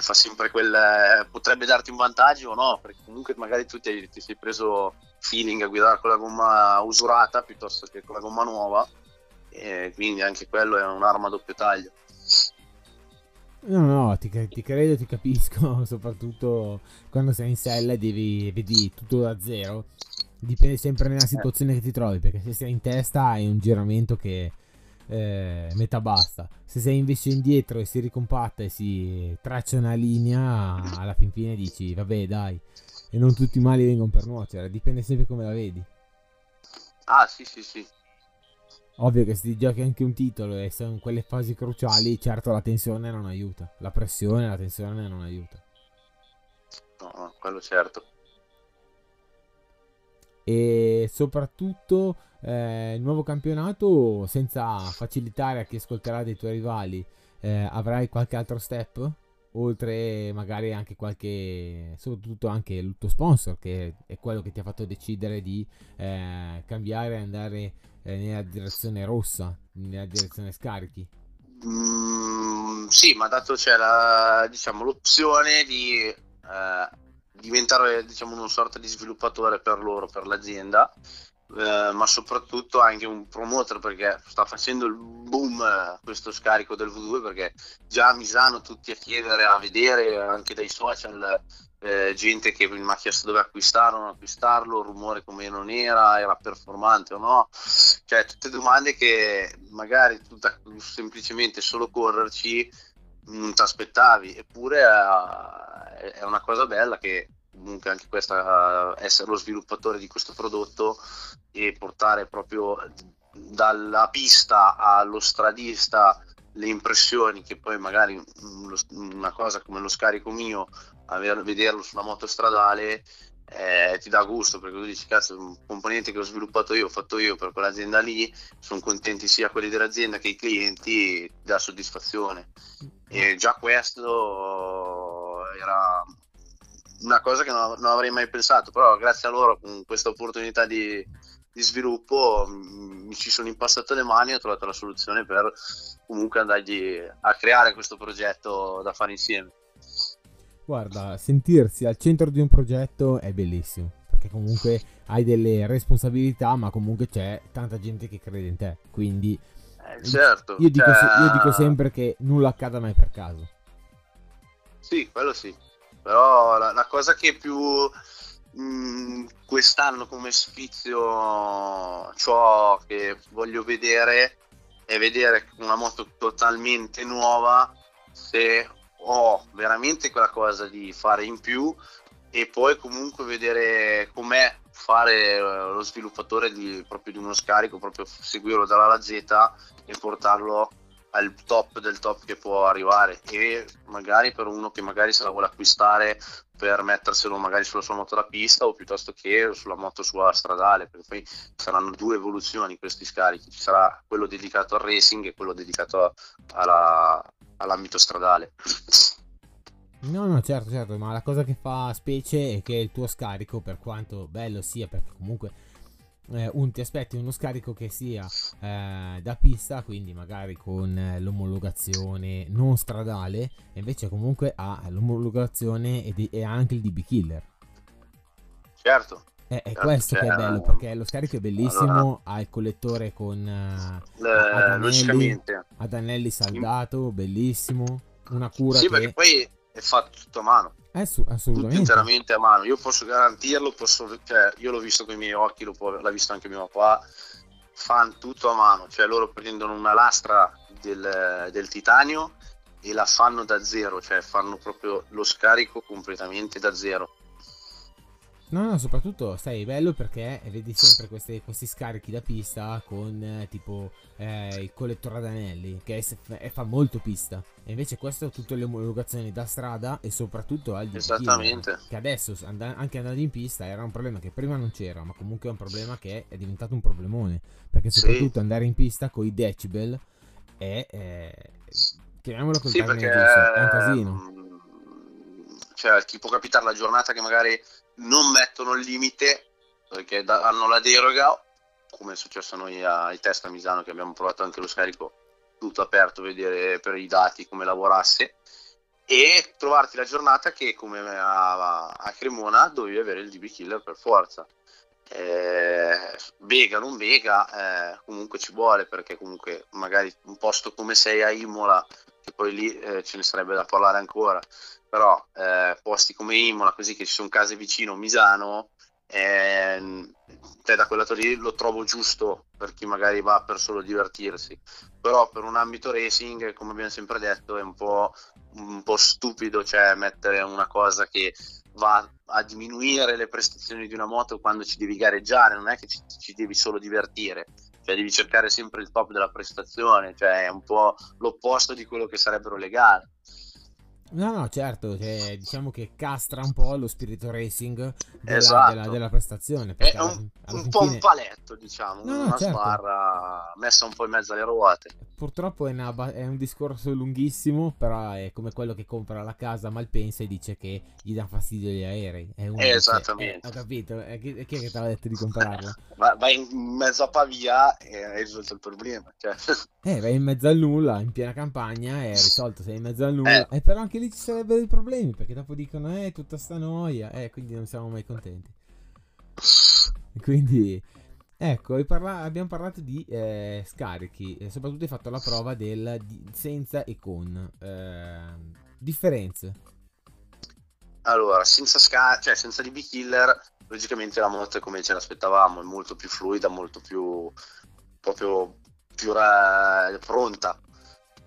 fa sempre quel potrebbe darti un vantaggio o no, perché comunque magari tu ti sei preso feeling a guidare con la gomma usurata piuttosto che con la gomma nuova, e quindi anche quello è un'arma a doppio taglio. No, ti credo, ti capisco, soprattutto quando sei in sella e vedi tutto da zero. Dipende sempre dalla situazione che ti trovi, perché se sei in testa hai un giramento che metà basta, se sei invece indietro e si ricompatta e si traccia una linea, alla fin fine dici vabbè dai, e non tutti i mali vengono per nuocere, dipende sempre come la vedi. Sì. Ovvio che se ti giochi anche un titolo e sono in quelle fasi cruciali, certo la tensione non aiuta, la pressione, la tensione non aiuta. No, quello certo. E soprattutto il nuovo campionato, senza facilitare a chi ascolterà dei tuoi rivali, avrai qualche altro step? Oltre magari anche qualche, soprattutto anche il tuo sponsor, che è quello che ti ha fatto decidere di cambiare e andare nella direzione rossa, nella direzione scarichi. Sì, mi ha dato l'opzione di diventare una sorta di sviluppatore per loro, per l'azienda, ma soprattutto anche un promoter, perché sta facendo il boom questo scarico del V2, perché già a Misano tutti a chiedere, a vedere anche dai social, gente che mi ha chiesto dove acquistarlo, non acquistarlo, rumore come non era, era performante o no, cioè tutte domande che magari tu semplicemente solo correrci non ti aspettavi, eppure è una cosa bella che comunque anche questa, essere lo sviluppatore di questo prodotto e portare proprio dalla pista allo stradista le impressioni che poi magari una cosa come lo scarico mio, vederlo su una moto stradale, ti dà gusto, perché tu dici cazzo, un componente che ho sviluppato io, ho fatto io per quell'azienda lì, sono contenti sia quelli dell'azienda che i clienti, ti dà soddisfazione, e già questo era una cosa che non avrei mai pensato, però grazie a loro con questa opportunità di sviluppo mi ci sono impassato le mani e ho trovato la soluzione per comunque andargli a creare questo progetto da fare insieme. Guarda, sentirsi al centro di un progetto è bellissimo, perché comunque hai delle responsabilità, ma comunque c'è tanta gente che crede in te, quindi certo, io dico sempre che nulla accada mai per caso. Sì, quello sì, però la cosa che più quest'anno come sfizio ciò che voglio vedere è vedere una moto totalmente nuova, se ho veramente quella cosa di fare in più, e poi comunque vedere com'è fare lo sviluppatore proprio di uno scarico, proprio seguirlo dalla alla Z e portarlo al top del top che può arrivare, e magari per uno che magari se la vuole acquistare per metterselo magari sulla sua moto da pista o piuttosto che sulla moto sua stradale, perché poi saranno due evoluzioni questi scarichi, ci sarà quello dedicato al racing e quello dedicato all'ambito stradale. No, certo, ma la cosa che fa specie è che il tuo scarico, per quanto bello sia, perché comunque ti aspetti uno scarico che sia da pista, quindi magari con l'omologazione non stradale, e invece comunque ha l'omologazione e anche il DB Killer. Certo. È questo che è bello, perché lo scarico è bellissimo, allora, ha il collettore con ad anelli saldato, bellissimo, una cura. Sì, perché poi è fatto tutto a mano. Assolutamente. Interamente a mano, io posso garantirlo, cioè, io l'ho visto con i miei occhi, l'ha visto anche mio papà, fanno tutto a mano, cioè loro prendono una lastra del titanio e la fanno da zero, cioè fanno proprio lo scarico completamente da zero. No, soprattutto, sai, è bello perché vedi sempre questi scarichi da pista con tipo il collettore ad anelli, che fa molto pista, e invece questo è tutte le omologazioni da strada e soprattutto al DB, che adesso anche andando in pista era un problema che prima non c'era, ma comunque è un problema che è diventato un problemone, perché soprattutto andare in pista con i decibel è, chiamiamolo col termine giusto, è un casino. Cioè, ti può capitare la giornata che magari non mettono il limite perché hanno la deroga, come è successo a noi ai test a Misano, che abbiamo provato anche lo scarico tutto aperto, vedere per i dati come lavorasse, e trovarti la giornata che come a Cremona dovevi avere il DB Killer per forza, vega non vega, comunque ci vuole, perché comunque magari un posto come sei a Imola, che poi lì ce ne sarebbe da parlare ancora, però posti come Imola, così che ci sono case vicino, Misano, da quella lì lo trovo giusto per chi magari va per solo divertirsi, però per un ambito racing, come abbiamo sempre detto, è un po' stupido, cioè mettere una cosa che va a diminuire le prestazioni di una moto quando ci devi gareggiare, non è che ci devi solo divertire, cioè devi cercare sempre il top della prestazione, cioè è un po' l'opposto di quello che sarebbero le gare. No, certo, cioè, diciamo che castra un po' lo spirito racing della prestazione. È un po' un paletto, diciamo, una sbarra messa un po' in mezzo alle ruote. Purtroppo è un discorso lunghissimo, però è come quello che compra la casa a Malpensa e dice che gli dà fastidio gli aerei. Esattamente. Ho capito, chi è che te l'ha detto di comprarla? Vai in mezzo a Pavia e hai risolto il problema. Cioè. Vai in mezzo al nulla, in piena campagna, e risolto, sei in mezzo al nulla. E però anche lì ci sarebbero dei problemi, perché dopo dicono tutta sta noia, quindi non siamo mai contenti, quindi Ecco, abbiamo parlato di scarichi, e soprattutto hai fatto la prova del senza e con. Differenze? Allora, senza DB Killer, logicamente la moto, come ce l'aspettavamo, è molto più fluida, molto più proprio più pronta.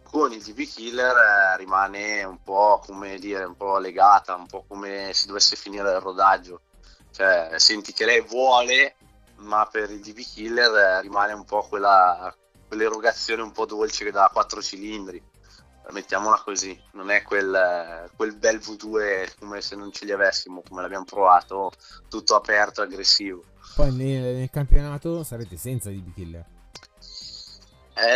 Con il DB Killer rimane un po', come dire, un po' legata, un po' come se dovesse finire il rodaggio. Cioè, senti che lei vuole, ma per il DB Killer rimane un po' quell'erogazione un po' dolce che dà 4 cilindri, mettiamola così. Non è quel bel V2 come se non ce li avessimo, come l'abbiamo provato, tutto aperto e aggressivo. Poi nel campionato sarete senza DB Killer.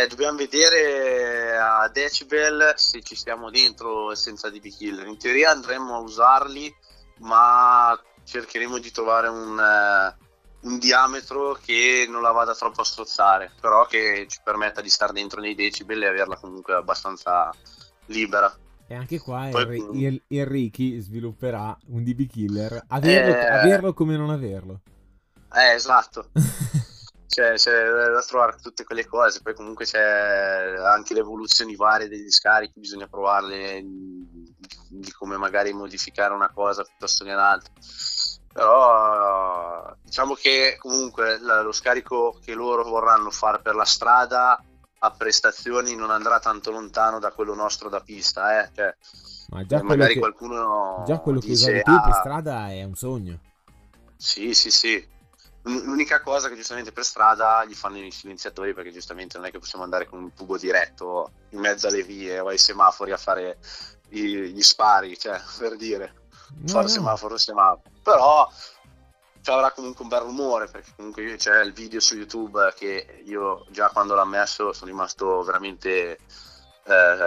Dobbiamo vedere a Decibel se ci stiamo dentro senza DB Killer. In teoria andremo a usarli, ma cercheremo di trovare un diametro che non la vada troppo a strozzare, però che ci permetta di stare dentro nei Decibel e averla comunque abbastanza libera. E anche qua poi Enrichi svilupperà un DB Killer, averlo come non averlo. Esatto. C'è da trovare tutte quelle cose, poi comunque c'è anche le evoluzioni varie degli scarichi, bisogna provarle, di come magari modificare una cosa piuttosto che un'altra. Però diciamo che comunque lo scarico che loro vorranno fare per la strada a prestazioni non andrà tanto lontano da quello nostro da pista, cioè, ma già magari qualcuno già quello che usavi tu per strada è un sogno. Sì. L'unica cosa che giustamente per strada gli fanno i silenziatori, perché giustamente non è che possiamo andare con un tubo diretto in mezzo alle vie o ai semafori a fare gli spari, cioè, per dire, fare semaforo. Però ci avrà comunque un bel rumore, perché comunque c'è il video su YouTube che io già quando l'ha messo sono rimasto veramente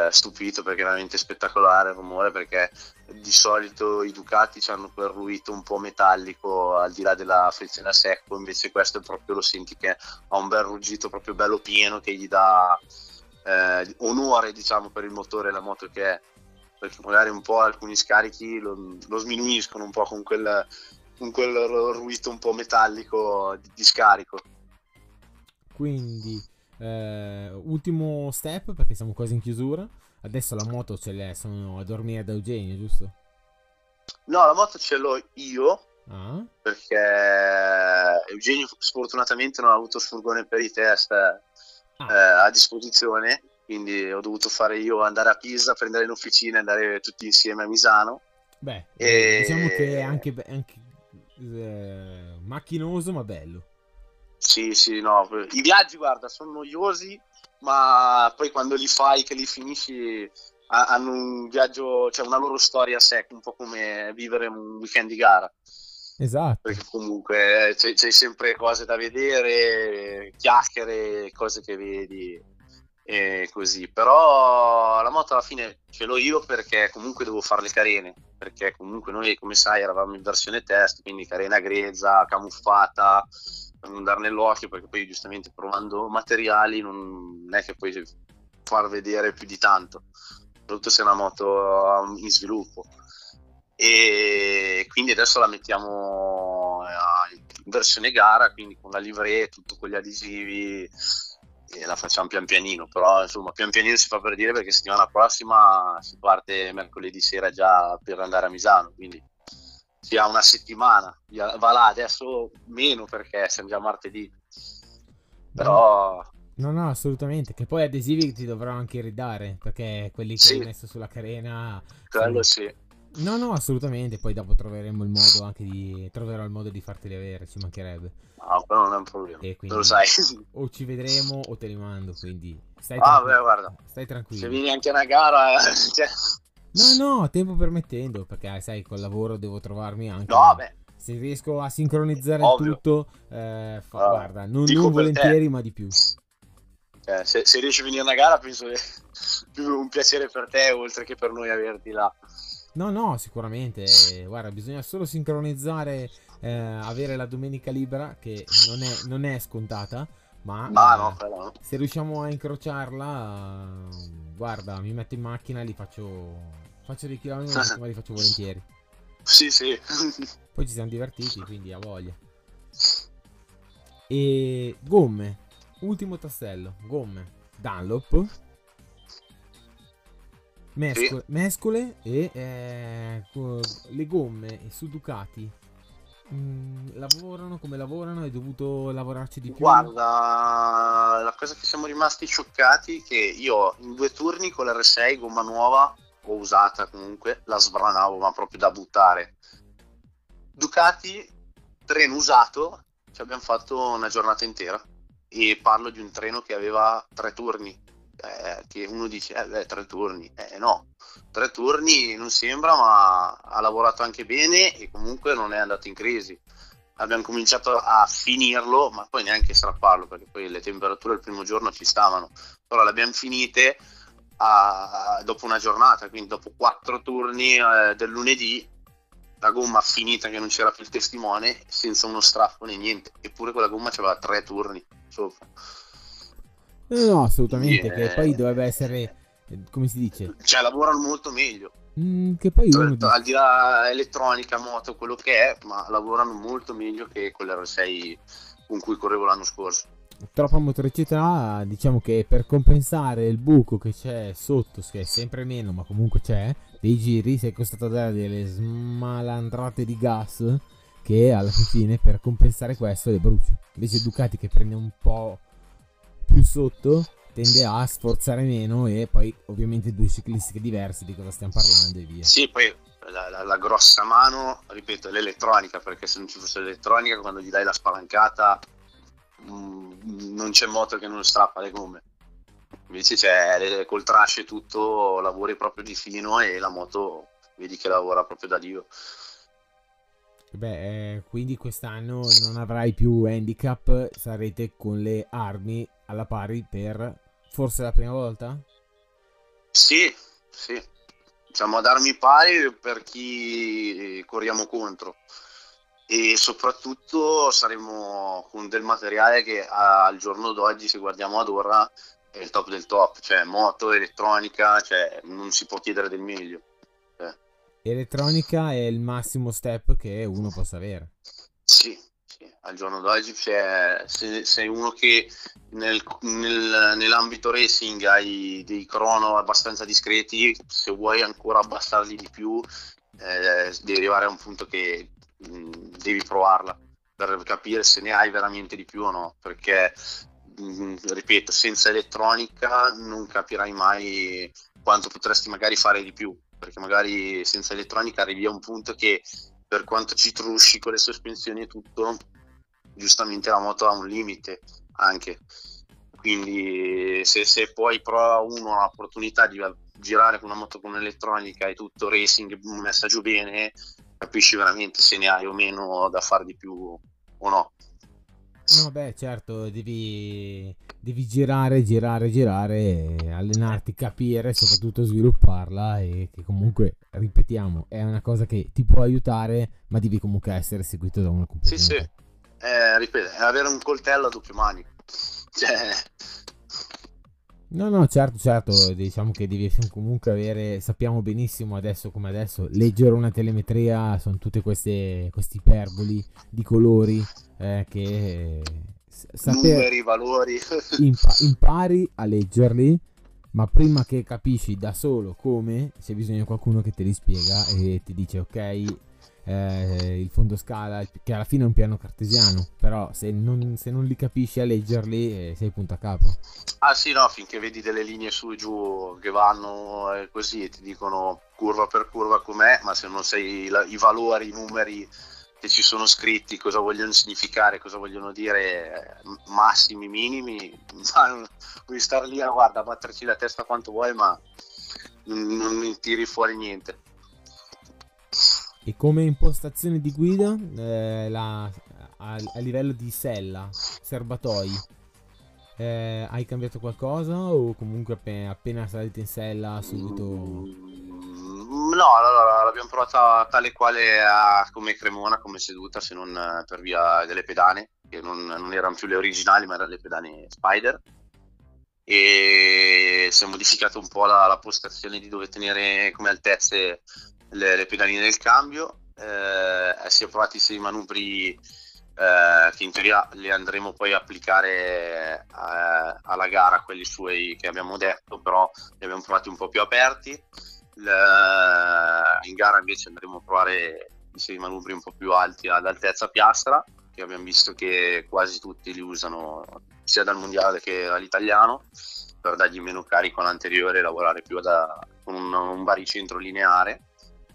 stupito, perché è veramente spettacolare il rumore, perché di solito i Ducati hanno quel ruito un po' metallico al di là della frizione a secco, invece questo è proprio, lo senti che ha un bel ruggito proprio bello pieno che gli dà onore, diciamo, per il motore e la moto che è, perché magari un po' alcuni scarichi lo sminuiscono un po' con quel ruito un po' metallico di scarico. Quindi ultimo step, perché siamo quasi in chiusura. Adesso la moto ce l'è, sono a dormire da Eugenio, giusto? No, la moto ce l'ho io, perché Eugenio sfortunatamente non ha avuto il furgone per i test a disposizione, quindi ho dovuto fare io, andare a Pisa, prendere in officina e andare tutti insieme a Misano. Beh, diciamo che è anche macchinoso ma bello. Sì, no, i viaggi, guarda, sono noiosi, ma poi quando li fai, che li finisci, hanno un viaggio, cioè una loro storia a sé, un po' come vivere un weekend di gara. Esatto. Perché comunque c'è sempre cose da vedere, chiacchiere, cose che vedi e così. Però la moto alla fine ce l'ho io, perché comunque devo fare le carene, perché comunque noi, come sai, eravamo in versione test, quindi carena grezza, camuffata, per non dar nell'occhio, perché poi giustamente provando materiali non è che puoi far vedere più di tanto, soprattutto se è una moto in sviluppo. E quindi adesso la mettiamo in versione gara, quindi con la livree, tutto con gli adesivi, e la facciamo pian pianino. Però insomma, pian pianino si fa per dire, perché settimana prossima si parte mercoledì sera già per andare a Misano, quindi si ha una settimana, va là adesso meno perché siamo già martedì, però no assolutamente, che poi adesivi ti dovrò anche ridare, perché quelli che hai messo sulla carena quello no assolutamente, poi dopo troveremo il modo anche di troverò il modo di farteli avere, ci mancherebbe, quello non è un problema, lo sai, o ci vedremo o te li mando, quindi stai tranquillo. Beh, guarda, stai tranquillo, se vieni anche a una gara No, tempo permettendo, perché sai, col lavoro devo trovarmi anche. No, beh. Se riesco a sincronizzare tutto, guarda, non volentieri, ma di più. Se riesci a venire a una gara, penso che più un piacere per te, oltre che per noi averti là. No, sicuramente. Guarda, bisogna solo sincronizzare, avere la domenica libera, che non è scontata. Ma no. Se riusciamo a incrociarla, guarda, mi metto in macchina e li faccio dei chilometri, ma li faccio volentieri. Sì. Poi ci siamo divertiti, quindi a voglia. E gomme, ultimo tassello, gomme Dunlop, mescole e le gomme su Ducati lavorano come lavorano, hai dovuto lavorarci di più? Guarda, la cosa che siamo rimasti scioccati è che io in 2 turni con la R6 gomma nuova o usata comunque la sbranavo, ma proprio da buttare. Ducati treno usato, ci abbiamo fatto una giornata intera, e parlo di un treno che aveva 3 turni, che uno dice 3 turni, no, 3 turni non sembra, ma ha lavorato anche bene e comunque non è andato in crisi. Abbiamo cominciato a finirlo, ma poi neanche strapparlo, perché poi le temperature il primo giorno ci stavano, però l'abbiamo finite dopo una giornata, quindi dopo 4 turni del lunedì, la gomma finita che non c'era più il testimone, senza uno strappo né niente, eppure quella gomma c'aveva 3 turni sopra. No, assolutamente, yeah. Che poi doveva essere, come si dice? Cioè, lavorano molto meglio. Che poi al di là elettronica, moto, quello che è, ma lavorano molto meglio che quell'R6 con cui correvo l'anno scorso. Troppa motoricità, diciamo che per compensare il buco che c'è sotto, che è sempre meno, ma comunque c'è, dei giri sei costato a dare delle smalandrate di gas che alla fine per compensare questo le bruci. Invece Ducati, che prende un po' più sotto, tende a sforzare meno, e poi ovviamente due ciclistiche diverse, di cosa stiamo parlando e via. Sì, poi la grossa mano, ripeto, è l'elettronica, perché se non ci fosse l'elettronica, quando gli dai la spalancata non c'è moto che non strappa le gomme, invece c'è col trash e tutto, lavori proprio di fino e la moto vedi che lavora proprio da Dio. Beh, quindi quest'anno non avrai più handicap, sarete con le armi alla pari per forse la prima volta? Sì, sì, diciamo ad armi pari per chi corriamo contro, e soprattutto saremo con del materiale che al giorno d'oggi, se guardiamo ad ora, è il top del top, cioè moto, elettronica, cioè non si può chiedere del meglio. Elettronica è il massimo step che uno possa avere. Sì, sì. Al giorno d'oggi, cioè, se sei uno che nell'ambito racing hai dei crono abbastanza discreti, se vuoi ancora abbassarli di più, devi arrivare a un punto che devi provarla per capire se ne hai veramente di più o no, perché ripeto, senza elettronica non capirai mai quanto potresti magari fare di più, perché magari senza elettronica arrivi a un punto che, per quanto ci trusci con le sospensioni e tutto, giustamente la moto ha un limite anche, quindi se poi prova uno l'opportunità di girare con una moto con elettronica e tutto racing messa giù bene, capisci veramente se ne hai o meno da fare di più o no. No, beh, certo, devi girare, allenarti, capire, soprattutto svilupparla, e che comunque, ripetiamo, è una cosa che ti può aiutare, ma devi comunque essere seguito da una compagnia. Sì, sì, ripeto, è avere un coltello a doppie mani, cioè... No, certo, diciamo che devi comunque avere, sappiamo benissimo adesso come adesso, leggere una telemetria, sono tutte questi iperboli di colori, che numeri, valori, impari a leggerli, ma prima che capisci da solo come, c'è bisogno di qualcuno che te li spiega e ti dice ok, il fondo scala, che alla fine è un piano cartesiano, però se non li capisci a leggerli, sei punto a capo. Ah sì, no, finché vedi delle linee su e giù che vanno così e ti dicono curva per curva com'è, ma se non sai i valori, i numeri che ci sono scritti, cosa vogliono significare, cosa vogliono dire, massimi, minimi, ma puoi star lì a batterci la testa quanto vuoi, ma non tiri fuori niente. E come impostazione di guida, a livello di sella, serbatoi, hai cambiato qualcosa o comunque appena salite in sella subito? No, allora l'abbiamo provata tale quale come Cremona, come seduta, se non per via delle pedane, che non erano più le originali, ma erano le pedane Spider. E si è modificata un po' la postazione di dove tenere come altezze le pedaline del cambio, si è provati 6 manubri che in teoria li andremo poi a applicare alla gara, quelli suoi che abbiamo detto, però li abbiamo provati un po' più aperti. In gara invece andremo a provare i manubri un po' più alti ad altezza piastra, che abbiamo visto che quasi tutti li usano sia dal mondiale che dall'italiano, per dargli meno carico all'anteriore e lavorare più con un baricentro lineare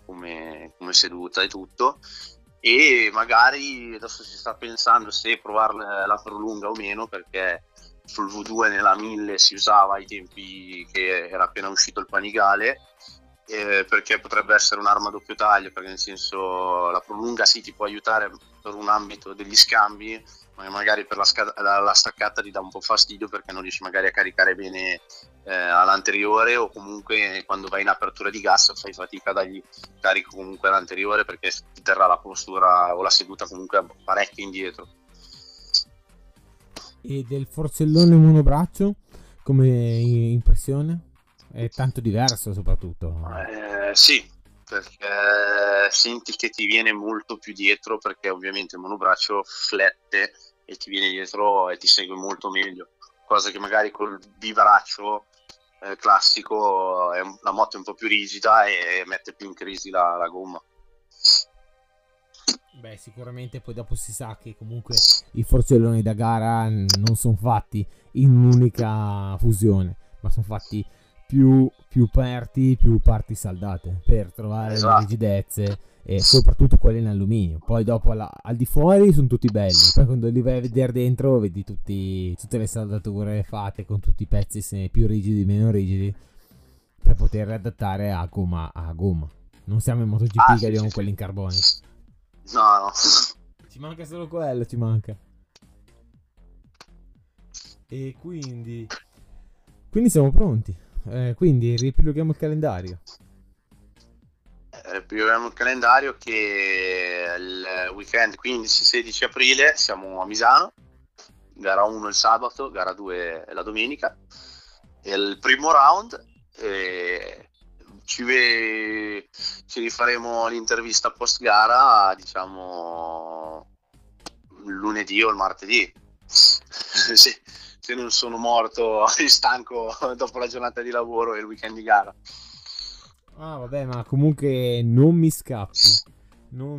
come seduta e tutto. E magari adesso si sta pensando se provare la prolunga o meno, perché sul V2 nella 1000 si usava ai tempi che era appena uscito il Panigale, perché potrebbe essere un'arma a doppio taglio, perché nel senso la prolunga sì ti può aiutare per un ambito degli scambi, ma magari per la staccata ti dà un po' fastidio, perché non riesci magari a caricare bene all'anteriore, o comunque quando vai in apertura di gas fai fatica a dargli carico comunque all'anteriore, perché ti terrà la postura o la seduta comunque parecchio indietro. E del forcellone monobraccio come impressione? È tanto diverso soprattutto? Sì, perché senti che ti viene molto più dietro, perché ovviamente il monobraccio flette e ti viene dietro e ti segue molto meglio, cosa che magari col bibraccio classico la moto è un po' più rigida e mette più in crisi la gomma. Beh, sicuramente poi dopo si sa che comunque i forcelloni da gara non sono fatti in un'unica fusione, ma sono fatti più parti saldate per trovare le rigidezze, e soprattutto quelle in alluminio. Poi dopo al di fuori sono tutti belli, poi quando li vai a vedere dentro vedi tutte le saldature fatte con tutti i pezzi, se più rigidi meno rigidi, per poterli adattare a gomma. Non siamo in MotoGP che abbiamo quelli in carbonio. No, ci manca solo quello, ci manca. E quindi siamo pronti. Quindi riepiloghiamo il calendario. Riepiloghiamo il calendario, che il weekend 15-16 aprile siamo a Misano, gara 1 il sabato, gara 2 la domenica. Il primo round ci rifaremo l'intervista post gara, diciamo lunedì o il martedì. Sì. Se non sono morto e stanco dopo la giornata di lavoro e il weekend di gara. Vabbè, ma comunque non mi scappi. No,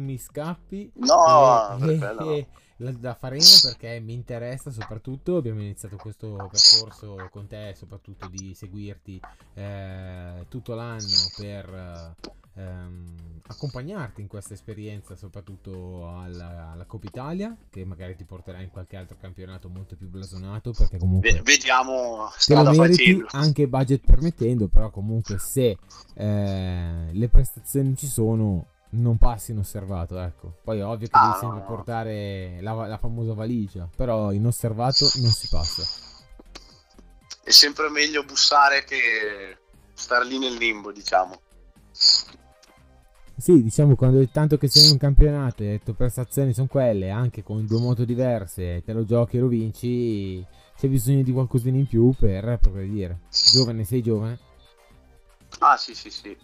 la faremo, perché mi interessa soprattutto. Abbiamo iniziato questo percorso con te, soprattutto di seguirti tutto l'anno per accompagnarti in questa esperienza, soprattutto alla Coppa Italia, che magari ti porterà in qualche altro campionato molto più blasonato, perché comunque vediamo se lo meriti, anche budget permettendo. Però comunque se le prestazioni ci sono, non passi inosservato, ecco. Poi è ovvio che devi sempre portare la famosa valigia, però inosservato non si passa. È sempre meglio bussare che star lì nel limbo, diciamo. Sì, diciamo, quando tanto che sei in un campionato e le tue prestazioni sono quelle, anche con due moto diverse, te lo giochi e lo vinci, c'è bisogno di qualcosina in più per progredire. Giovane, sei giovane? Sì.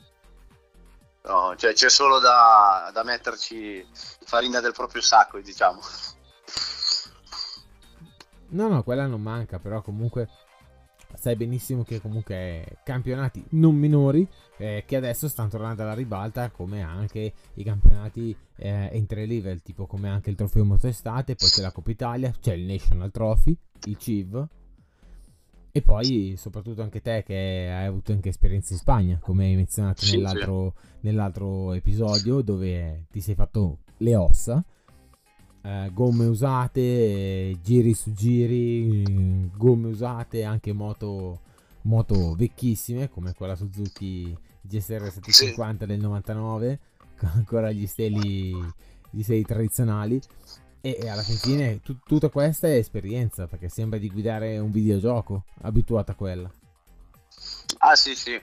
No, cioè, c'è solo da metterci farina del proprio sacco, diciamo. No, quella non manca, però comunque sai benissimo che comunque campionati non minori che adesso stanno tornando alla ribalta, come anche i campionati entry level, tipo come anche il Trofeo Motoestate, poi c'è la Coppa Italia, c'è il National Trophy, il CIV, e poi soprattutto anche te che hai avuto anche esperienze in Spagna, come hai menzionato nell'altro episodio, dove ti sei fatto le ossa, gomme usate, giri su giri, gomme usate, anche moto vecchissime come quella Suzuki GSR 750 del 99, con ancora gli steli tradizionali, e alla fine tutta questa è esperienza, perché sembra di guidare un videogioco, abituata a quella. Sì.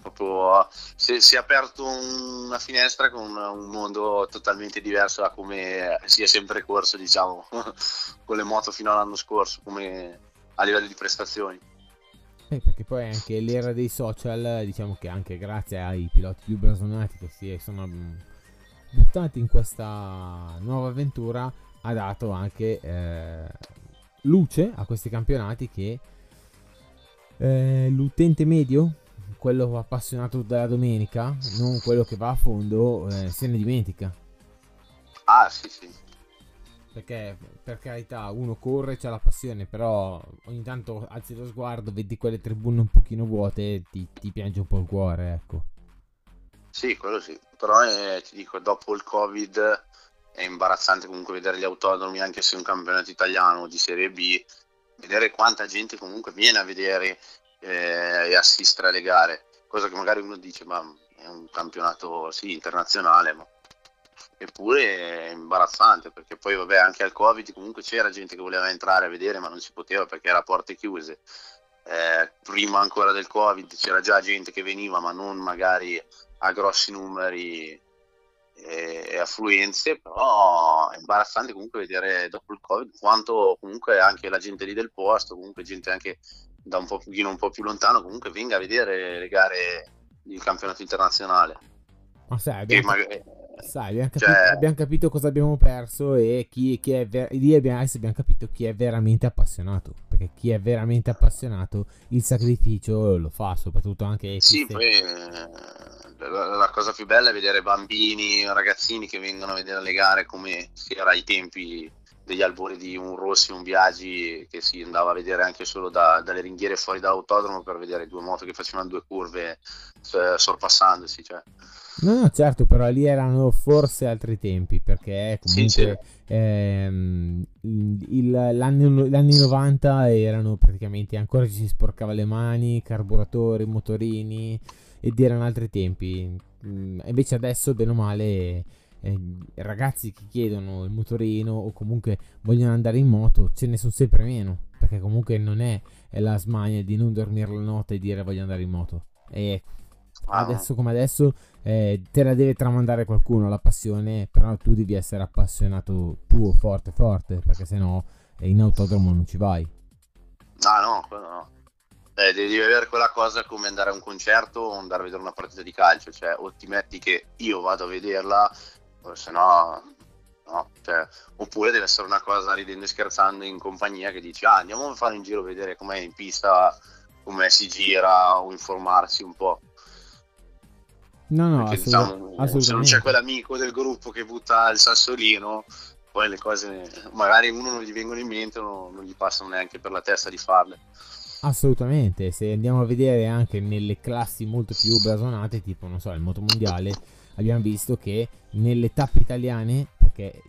Proprio si è aperto una finestra con un mondo totalmente diverso da come si è sempre corso, diciamo, con le moto fino all'anno scorso, come a livello di prestazioni. Perché poi anche l'era dei social, diciamo che anche grazie ai piloti più blasonati che si sono buttati in questa nuova avventura, ha dato anche luce a questi campionati che l'utente medio, quello appassionato dalla domenica, non quello che va a fondo, se ne dimentica. Ah sì sì, perché per carità uno corre, c'ha la passione, però ogni tanto alzi lo sguardo, vedi quelle tribune un pochino vuote, ti piange un po' il cuore, ecco. Sì, quello sì, però ti dico, dopo il Covid è imbarazzante comunque vedere gli autodromi, anche se è un campionato italiano di Serie B, vedere quanta gente comunque viene a vedere e assistere alle gare, cosa che magari uno dice ma è un campionato sì internazionale, ma eppure è imbarazzante, perché poi vabbè anche al Covid comunque c'era gente che voleva entrare a vedere ma non si poteva perché era a porte chiuse. Prima ancora del Covid c'era già gente che veniva ma non magari a grossi numeri e affluenze, però è imbarazzante comunque vedere dopo il Covid quanto comunque anche la gente lì del posto, comunque gente anche da un po' più lontano comunque venga a vedere le gare del campionato internazionale. Ma sai, abbiamo capito cosa abbiamo perso e chi è lì abbiamo capito chi è veramente appassionato, perché chi è veramente appassionato il sacrificio lo fa, soprattutto anche sì, poi, la cosa più bella è vedere bambini, ragazzini che vengono a vedere le gare, come si era ai tempi degli albori di un Rossi, un Biagi, che si andava a vedere anche solo dalle ringhiere fuori dall'autodromo per vedere due moto che facevano due curve sorpassandosi, cioè. No, certo, però lì erano forse altri tempi, perché comunque l'anni 90 erano praticamente, ancora ci si sporcava le mani, carburatori, motorini, ed erano altri tempi. Invece adesso bene o male ragazzi che chiedono il motorino o comunque vogliono andare in moto ce ne sono sempre meno, perché comunque non è la smania di non dormire la notte e dire voglio andare in moto, e adesso come adesso te la deve tramandare qualcuno la passione, però tu devi essere appassionato tuo forte, perché sennò in autodromo non ci vai. No. Devi avere quella cosa come andare a un concerto o andare a vedere una partita di calcio, cioè o ti metti che io vado a vederla, se no, cioè, oppure deve essere una cosa ridendo e scherzando in compagnia che dici andiamo a fare un giro a vedere com'è in pista, come si gira, o informarsi un po'. No, perché, assolutamente. Se non c'è quell'amico del gruppo che butta il sassolino, poi le cose magari uno non gli vengono in mente, non gli passano neanche per la testa di farle. Assolutamente, se andiamo a vedere anche nelle classi molto più blasonate, tipo non so il motomondiale, abbiamo visto che nelle tappe italiane, perché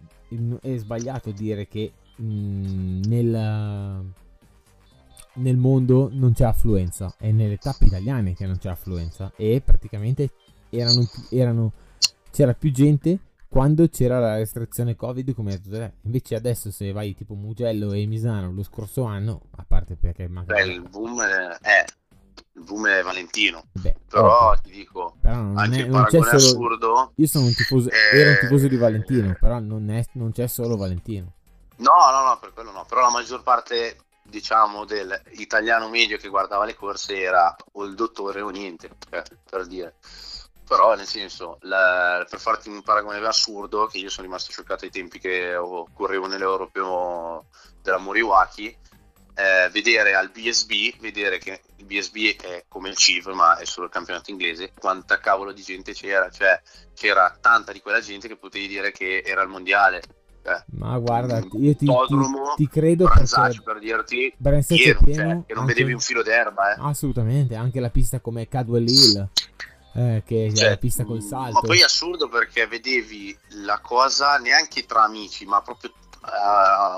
è sbagliato dire che nel mondo non c'è affluenza, è nelle tappe italiane che non c'è affluenza, e praticamente c'era più gente quando c'era la restrizione Covid, come detto te. Invece adesso se vai tipo Mugello e Misano lo scorso anno, a parte perché magari il boom è Valentino. Beh, però ti dico, però anche il paragone assurdo. Io sono un tifoso, ero un tifoso di Valentino, però non c'è solo Valentino. No, per quello no, però la maggior parte diciamo dell'italiano medio che guardava le corse era o il dottore o niente, per dire. Però nel senso, per farti un paragone assurdo, che io sono rimasto scioccato ai tempi che correvo nell'Europeo della Moriwaki, vedere al BSB, vedere che il BSB è come il CIV ma è solo il campionato inglese, quanta cavolo di gente c'era, cioè c'era tanta di quella gente che potevi dire che era il mondiale. Ma guarda, io ti credo, per dirti pieno, pieno, che non vedevi un filo d'erba. Assolutamente, anche la pista come Cadwell Hill, che cioè, è la pista col salto. Ma poi è assurdo perché vedevi la cosa neanche tra amici, ma proprio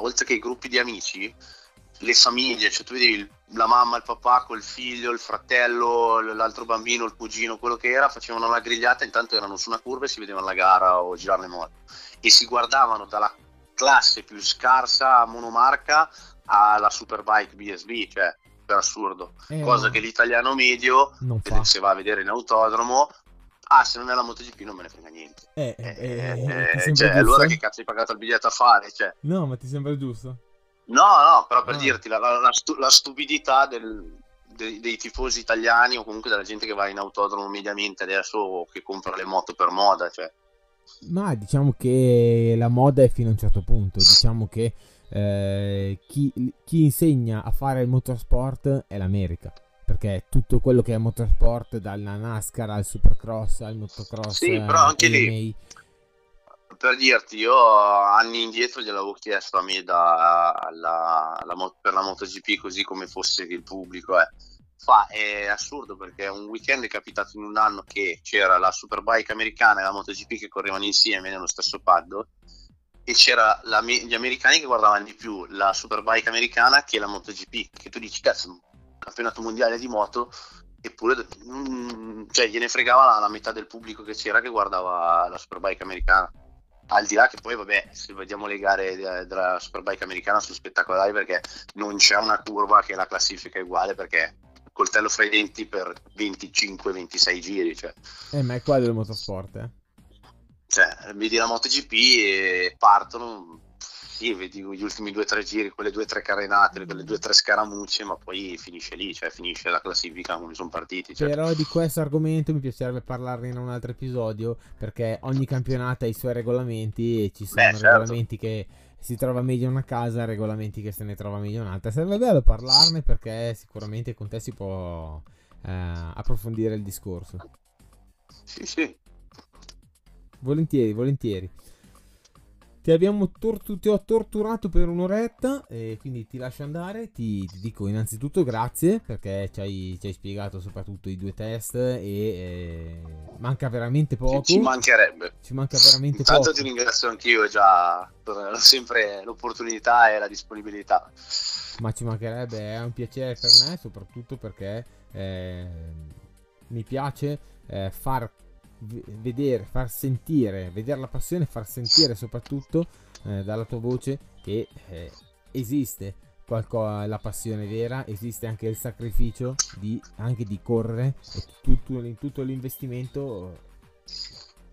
oltre che i gruppi di amici, le famiglie, cioè tu vedevi la mamma, il papà col figlio, il fratello, l'altro bambino, il cugino, quello che era, facevano la grigliata, intanto erano su una curva e si vedevano la gara o girare le moto, e si guardavano dalla classe più scarsa monomarca alla Superbike BSB, cioè per assurdo, cosa che l'italiano medio se va a vedere in autodromo, se non è la MotoGP non me ne frega niente, cioè, allora che cazzo hai pagato il biglietto a fare, cioè. No, ma ti sembra giusto? No, però per dirti la stupidità dei tifosi italiani, o comunque della gente che va in autodromo mediamente adesso, o che compra le moto per moda, cioè. Ma diciamo che la moda è fino a un certo punto, diciamo che chi insegna a fare il motorsport è l'America, perché tutto quello che è motorsport, dalla NASCAR al Supercross al motocross. Sì, però anche lì, per dirti, io anni indietro gliel'avevo chiesto a me per la MotoGP, così come fosse il pubblico è assurdo, perché un weekend è capitato in un anno che c'era la Superbike americana e la MotoGP che correvano insieme nello stesso paddock, e c'era gli americani che guardavano di più la Superbike americana che la MotoGP, che tu dici cazzo, campionato mondiale di moto, eppure cioè gliene fregava la metà del pubblico che c'era che guardava la Superbike americana, al di là che poi vabbè, se vediamo le gare della Superbike americana sono spettacolari, perché non c'è una curva che la classifica è uguale, perché coltello fra i denti per 25-26 giri, cioè. Ma è quello del motorsport, Cioè, vedi la MotoGP e partono, sì, vedi gli ultimi 2-3 giri, quelle 2-3 carenate, quelle 2-3 scaramucce, ma poi finisce lì, cioè finisce la classifica come sono partiti. Cioè. Però di questo argomento mi piacerebbe parlarne in un altro episodio, perché ogni campionato ha i suoi regolamenti e ci sono regolamenti che si trova meglio una casa, regolamenti che se ne trova meglio un'altra. Sarebbe bello parlarne, perché sicuramente con te si può approfondire il discorso. Sì, sì. Volentieri, volentieri. Ti abbiamo ti ho torturato per un'oretta, e quindi ti lascio andare. Ti dico innanzitutto grazie, perché ci hai spiegato soprattutto i due test, e manca veramente poco. Ci mancherebbe. Ci manca veramente poco. Intanto ti ringrazio anch'io già per sempre l'opportunità e la disponibilità. Ma ci mancherebbe, è un piacere per me, soprattutto perché mi piace far sentire la passione, far sentire soprattutto dalla tua voce che esiste la passione vera, esiste anche il sacrificio di correre, e tutto l'investimento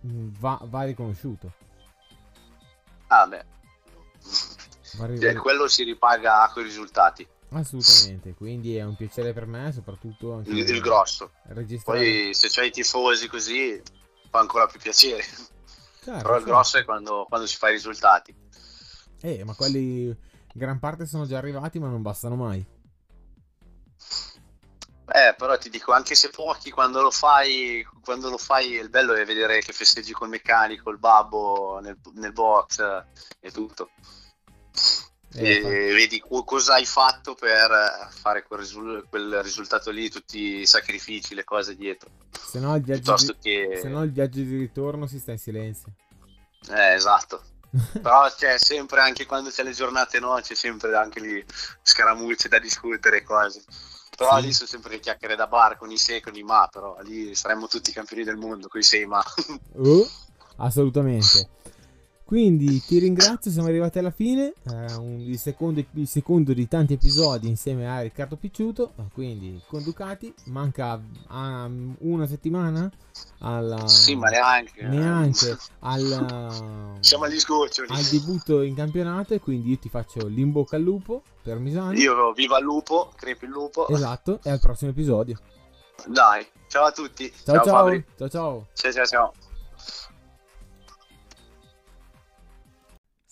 va riconosciuto. Quello si ripaga con i risultati. Assolutamente, quindi è un piacere per me, soprattutto anche il grosso. Registrare. Poi se c'hai i tifosi così fa ancora più piacere. Certo, però il grosso è quando si fa i risultati. Ma quelli gran parte sono già arrivati, ma non bastano mai. Però ti dico, anche se pochi, quando lo fai il bello è vedere che festeggi col meccanico, il babbo nel box e tutto. E vedi cosa hai fatto per fare quel risultato lì, tutti i sacrifici, le cose dietro. Se no il viaggio di ritorno si sta in silenzio. Esatto. Però c'è sempre, anche quando c'è le giornate, no, c'è sempre anche lì scaramucce da discutere, cose. Però sì, lì sono sempre le chiacchiere da bar con i se, con i ma, però lì saremmo tutti campioni del mondo con i se, ma. Assolutamente. Quindi ti ringrazio, siamo arrivati alla fine, il secondo di tanti episodi insieme a Riccardo Picciuto, quindi con Ducati. Manca una settimana alla... Sì, ma neanche siamo agli sgoccioli, al debutto in campionato, e quindi io ti faccio l'in bocca al lupo per Misano. Io viva il lupo, crepi il lupo. Esatto, e al prossimo episodio. Dai, ciao a tutti. Ciao Fabri. Ciao.